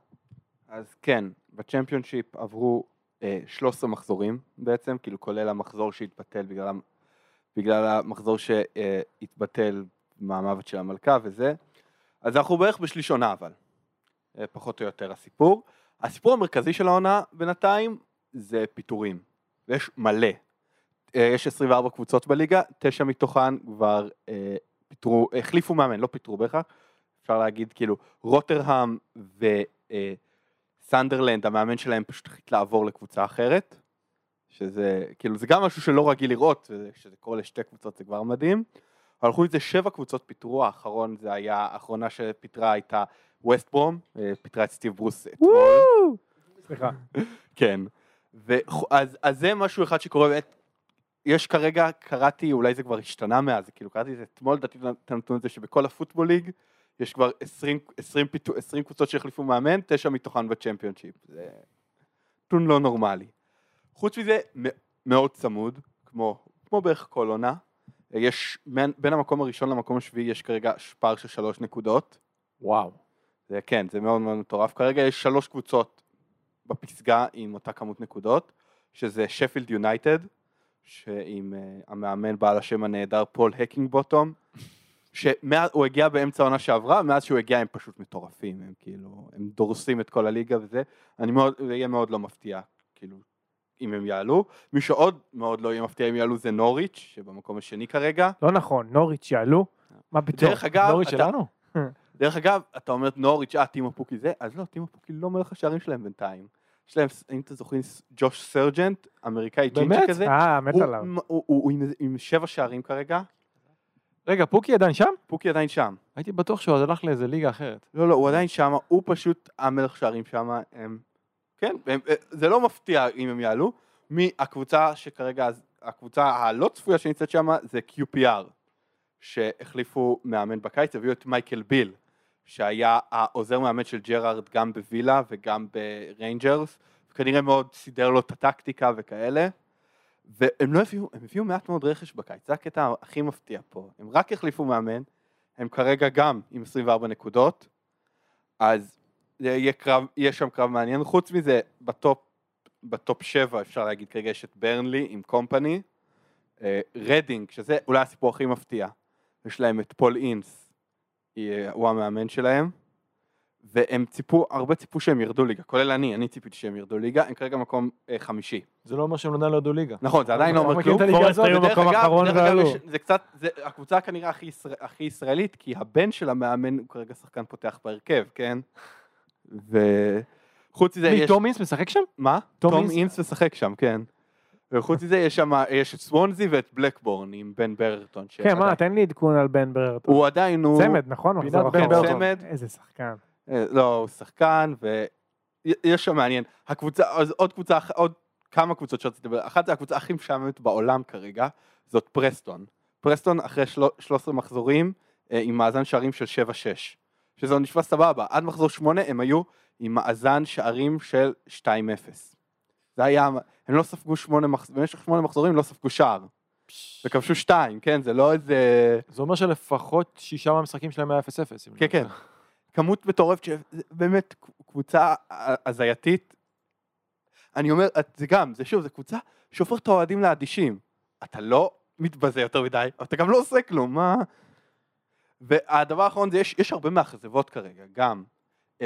אז כן, בצ'מפיונשיפ עברו שלושה מחזורים בעצם, כאילו כולל המחזור שהתבטל, בגלל המחזור שהתבטל מהמוות של המלכה וזה, אז אנחנו בערך בשליש עונה אבל, פחות או יותר הסיפור. הסיפור המרכזי של העונה בינתיים זה פיטורים, ויש מלא. יש עשרים וארבע קבוצות בליגה, תשע מתוכן כבר אה, פיטרו, החליפו מאמן, לא פיטרו בכך, אפשר להגיד כאילו רוטרהם וסנדרלנד, המאמן שלהם פשוט החליט לעבור לקבוצה אחרת, שזה כאילו זה גם משהו שלא רגיל לראות, שזה קורה לשתי קבוצות זה כבר מדהים, הלכו עם זה שבע קבוצות פיטרו, האחרון זה היה, האחרונה שפיטרה הייתה ווסט ברום, פיטרה את סטיב ברוס אתמול. סליחה. כן, אז זה משהו אחד שקורה באמת, יש כרגע, קראתי, אולי זה כבר השתנה מאז, כאילו קראתי את זה אתמול, דעתי את הנתון הזה שבכל הפוטבול ליג, יש כבר עשרים קבוצות שהחליפו מאמן, תשע מתוכן בצ'מפיונשיפ. זה נתון לא נורמלי. חוץ מזה, מאוד צמוד, כמו בערך כל עונה, יש, בין המקום הראשון למקום השביעי, יש כרגע פער של שלוש נקודות. וואו. זה כן, זה מאוד מאוד מטורף. כרגע יש שלוש קבוצות בפסגה עם אותה כמות נקודות, שזה שפילד יונייטד, שעם uh, המאמן בעל השם הנהדר פול הקינגבוטום, שהוא הגיע באמצע העונה שעברה, מאז שהוא הגיע הם פשוט מטורפים, הם כאילו, הם דורסים את כל הליגה וזה, אני מאוד, זה יהיה מאוד לא מפתיע, כאילו, אם הם יעלו, מי שעוד מאוד לא יהיה מפתיע אם יעלו זה נוריץ', שבמקום השני כרגע. לא נכון, נוריץ' יעלו, מה בטוח, נוריץ' שלנו? דרך אגב, אתה אומר נוריץ', אה, טימו פוקי זה, אז לא, טימו פוקי לא מלך השערים שלהם בינתיים. יש להם, אם אתה זוכרים, ג'וש סרג'נט, אמריקאי ג'ינג'י כזה. אה, מת עליו. הוא עם שבע שערים כרגע. רגע, פוקי עדיין שם? פוקי עדיין שם. הייתי בטוח שהוא הלך לאיזה ליגה אחרת. לא, לא, הוא עדיין שם, הוא פשוט המלך שערים שם. כן, זה לא מפתיע אם הם יעלו. מהקבוצה שכרגע, הקבוצה הלא צפויה שנמצאת שם, זה קיו פי אר, שהחליפו מאמן בקיץ, הביאו את מייקל ביל. שהיה העוזר מאמן של ג'רארד גם בווילה וגם בריינג'רס, וכנראה מאוד סידר לו את הטקטיקה וכאלה, והם לא הביאו, הם הביאו מעט מאוד רכש בקיץ, זה הקטע הכי מפתיע פה, הם רק החליפו מאמן, הם כרגע גם עם עשרים וארבע נקודות, אז יהיה, קרב, יהיה שם קרב מעניין, חוץ מזה בטופ, בטופ שבע אפשר להגיד כרגע יש את ברנלי עם קומפני, רדינג, שזה אולי הסיפור הכי מפתיע, יש להם את פול אינס, הוא המאמן שלהם, והם ציפו, הרבה ציפו שהם ירדו ליגה, כולל אני, אני ציפיתי שהם ירדו ליגה, הם כרגע מקום חמישי. זה לא אומר שהם לא ירדו ליגה. נכון, זה עדיין לא אומר כלום. דרך אגב, זה קצת, הקבוצה כנראה הכי ישראלית, כי הבן של המאמן הוא כרגע שחקן פותח בהרכב, כן? וחוץ מזה יש... תום אינס משחק שם? מה? תום אינס משחק שם, כן. וחוץ מזה יש שם, יש את סוונזי ואת בלקבורן עם בן בררטון. כן, מה, תן לי עדכון על בן בררטון. הוא עדיין הוא... צמד, נכון? פינת בן בררטון. איזה שחקן. לא, הוא שחקן, ויש שם מעניין. הקבוצה, עוד קבוצה, עוד כמה קבוצות שרציתי לדבר. אחת זה הקבוצה הכי משעממת בעולם כרגע, זאת פרסטון. פרסטון אחרי שלושה עשר מחזורים, עם מאזן שערים של שבע שש. שזה נשמע סבבה. עד מחזור שמונה הם היו עם מאזן שערים של שתיים אפס. זה היה, הם לא ספגו שמונה מחזורים, במשך שמונה מחזורים לא ספגו שער, וכבשו שתיים, כן, זה לא איזה... זה אומר שלפחות שישה מהמשחקים שלהם היה אפס אפס. כן, כן, כמות מטורפת, באמת קבוצה הזייתית, אני אומר, זה גם, זה שוב, זה קבוצה שהופך את האוהדים לאדישים, אתה לא מתבזה יותר מדי, אתה גם לא עושה כלום, מה... והדבר האחרון זה, יש, יש הרבה מאכזבות כרגע, גם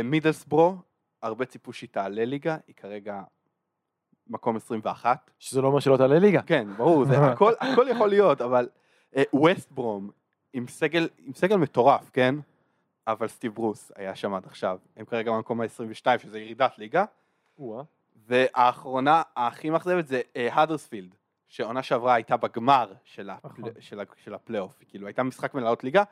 מידלסברו, הרבה ציפו שהיא תעלה ליגה, היא כרגע מקום עשרים ואחת. שזה לא מה שלא תעלה ליגה. כן, ברור, זה, הכל, הכל יכול להיות, אבל ווסט ברום, עם סגל, עם סגל מטורף, כן? אבל סטיב ברוס היה שם עד עכשיו, הם כרגע במקום ה-עשרים ושתיים, שזה ירידת ליגה, והאחרונה הכי מחזבת זה האדרספילד, שעונה שעברה הייתה בגמר של, הפל... של, של הפלייאוף, כאילו הייתה משחק מלעלות ליגה,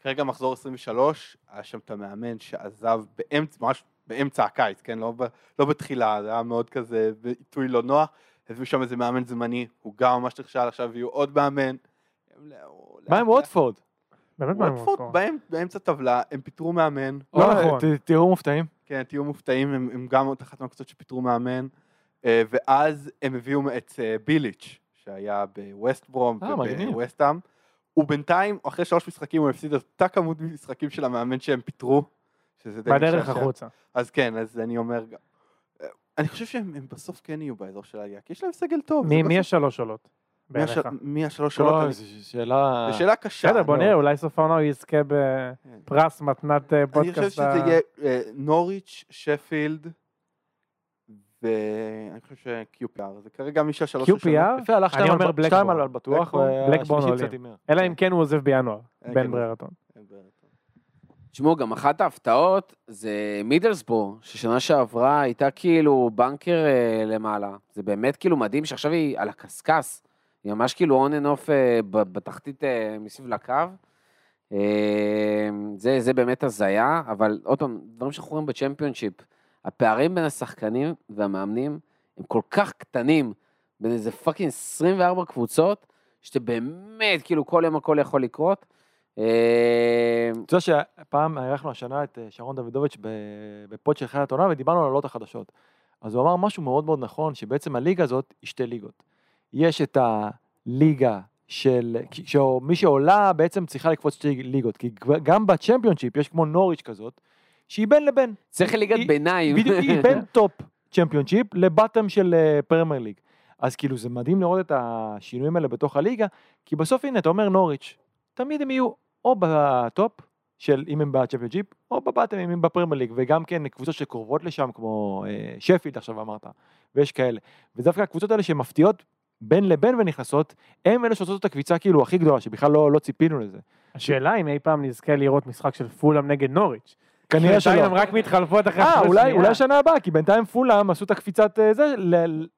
כרגע מחזור עשרים ושלוש, היה שם את המאמן שעזב באמצ... ממש באמצע הקיץ, כן? לא, ב... לא בתחילה, זה היה מאוד כזה עיתוי לא נוח, הביאו שם איזה מאמן זמני, הוא גם ממש נכשל, עכשיו יהיו עוד מאמן. מה עם ווטפורד? ווטפורד באמצע טבלה, הם פיטרו מאמן. לא נכון. תהיו מופתעים. כן, תהיו מופתעים, הם גם עוד אחת מהקצות שפיטרו מאמן, ואז הם הביאו את ביליץ' שהיה בווסט ברום ובווסטאם, ובינתיים, אחרי שלוש משחקים, הוא הפסיד אותה כמות משחקים של המאמן שהם פיטרו, בדרך החוצה. אז כן, אז אני אומר, אני חושב שהם בסוף כן יהיו באזור של העלייה, כי יש להם סגל טוב. מי השלוש עולות? מי השלוש עולות? זה שאלה קשה. בסדר, בוא נראה, אולי סוף העונה הוא יזכה בפרס מתנת פודקאסט. אני חושב שזה יהיה נוריץ', שפילד, ואני חושב ש-קיו פי אר, זה כרגע מישה שלוש ששנות. קיו פי אר? אני אומר בלקבון. שתיים על בטוח, בלקבון עולים. אלא אם כן הוא עוזב בינואר, בן בררטון. תשמעו, גם אחת ההפתעות זה מידלסבורו, ששנה שעברה הייתה כאילו בנקר למעלה. זה באמת כאילו מדהים שעכשיו היא על הקסקס, היא ממש כאילו און אנוף בתחתית מסביב לקו. זה, זה באמת הזיה, אבל עוד פעם, דברים שאנחנו רואים בצ'מפיונשיפ, הפערים בין השחקנים והמאמנים הם כל כך קטנים, בין איזה פאקינג עשרים וארבע קבוצות, שאתה באמת, כאילו כל יום הכל יכול לקרות. אתה יודע שפעם ערכנו השנה את שרון דודוביץ' בפוד של חיית עונה, ודיברנו על העלות החדשות. אז הוא אמר משהו מאוד מאוד נכון, שבעצם הליגה הזאת היא שתי ליגות. יש את הליגה של, שמי שעולה בעצם צריכה לקפוץ שתי ליגות, כי גם בצ'מפיונשיפ יש כמו נוריץ' כזאת, שהיא בין לבין. צריך ליגת ביניים. בדיוק, היא בין טופ צ'מפיונשיפ לבטם של פרמייר ליג. אז כאילו זה מדהים לראות את השינויים האלה בתוך הליגה, כי בסוף הנה אתה אומר נוריץ', תמיד הם יהיו או בטופ של אם הם בצ'מפיונשיפ, או בבטם אם הם בפרמייר ליג, וגם כן קבוצות שקרובות לשם כמו שפילד עכשיו אמרת, ויש כאלה. ודווקא הקבוצות האלה שמפתיעות בין לבין ונכנסות, הם אלה שעושות את הקביצה כאילו הכי גדולה, שבכלל לא, לא ציפינו לזה. השאלה אם אי פעם נזכה לראות משחק של פולאם נגד נוריץ'. כנראה שלא. הם רק מתחלפות אחרי השנייה. אה, אולי, אולי שנה הבאה, כי בינתיים פולאם עשו את הקפיצת זה,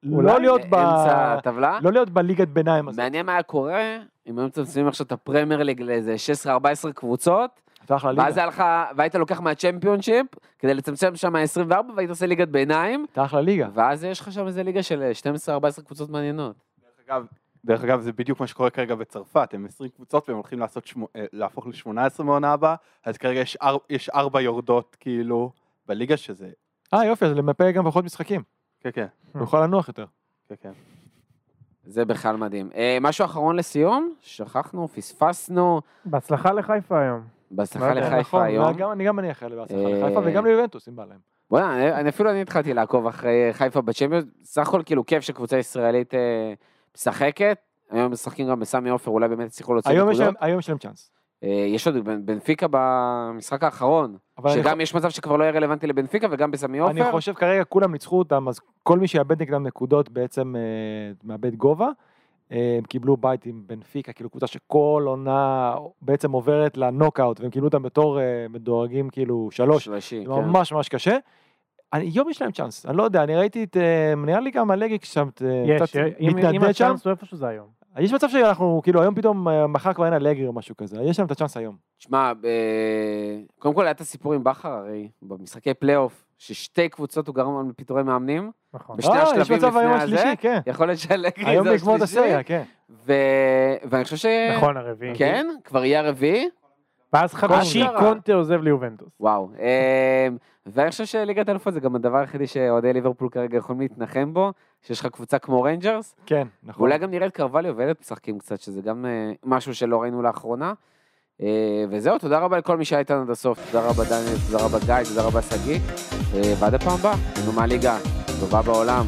לא להיות ב... אמצע הטבלה? לא להיות בליגת ביניים הזאת. מעניין מה היה קורה, אם הם מצמצמים עכשיו את הפרמייר ליג לאיזה שש עשרה ארבע עשרה קבוצות, ואז היה לך, והיית לוקח מהצ'מפיונשיפ, כדי לצמצם שם ה-עשרים וארבע, והיית עושה ליגת ביניים. תלך לליגה. ואז יש לך שם איזה ליגה של שתים עשרה ארבע עשרה קבוצות מעניינות. דרך אגב, דרך אגב, זה בדיוק מה שקורה כרגע בצרפת, הם עשרים קבוצות והם הולכים לעשות שמו, להפוך ל-שמונה עשרה מעונה הבאה, אז כרגע יש, אר, יש ארבע יורדות כאילו בליגה שזה... אה יופי, אז למפה גם פחות משחקים. כן, כן. נוכל לנוח יותר. כן, כן. זה בכלל מדהים. אה, משהו אחרון לסיום? שכחנו, פספסנו. בהצלחה לחיפה היום. בהצלחה לחיפה נכון, היום. גם, אני גם אני אחלה בהצלחה אה... לחיפה וגם ליובנטוס, אם בא להם. בוא, אני, אפילו אני התחלתי לעקוב אחרי חיפה בצ'מפיונס, סך הכל כאילו כיף שקבוצה ישראלית אה... משחקת, היום משחקים גם בסמי עופר, אולי באמת צריכו להוציא נקודות. היום יש להם צ'אנס. יש עוד בנפיקה במשחק האחרון, שגם יש מצב שכבר לא יהיה רלוונטי לבנפיקה, וגם בסמי עופר. אני חושב כרגע כולם ניצחו אותם, אז כל מי שיאבד נגדם נקודות בעצם מאבד גובה, הם קיבלו בית עם בנפיקה, כאילו קבוצה שכל עונה בעצם עוברת לנוקאוט, והם קיבלו אותם בתור מדורגים כאילו שלוש, זה ממש ממש קשה. היום יש להם צ'אנס, אני לא יודע, אני ראיתי את, נראה לי גם הלגיק שם, יש, אם הצ'אנס הוא איפשהו זה היום. יש מצב שאנחנו, כאילו היום פתאום מחר כבר אין הלגר או משהו כזה, יש להם את הצ'אנס היום. תשמע, קודם כל היה את הסיפור עם בכר הרי, במשחקי פלייאוף, ששתי קבוצות הוא גרם על פיטורי מאמנים, בשני השלבים לפני הזה, יכול להיות שהלגר זה השלישי. היום בעקבות הסריה, כן. ואני חושב ש... נכון, הרביעי. כן, כבר יהיה הרביעי. ואז חמישי קונטה עוזב ליובנטוס. וואו, ואני חושב שליגת אלופות זה גם הדבר היחידי שאוהדי ליברפול כרגע יכולים להתנחם בו, שיש לך קבוצה כמו רנג'רס. כן, נכון. ואולי גם נראה את קרווליו ואלת משחקים קצת, שזה גם משהו שלא ראינו לאחרונה. וזהו, תודה רבה לכל מי שהיה איתנו עד הסוף. תודה רבה דניאל, תודה רבה גיא, תודה רבה סגי. ועד הפעם הבאה, נומה ליגה, טובה בעולם.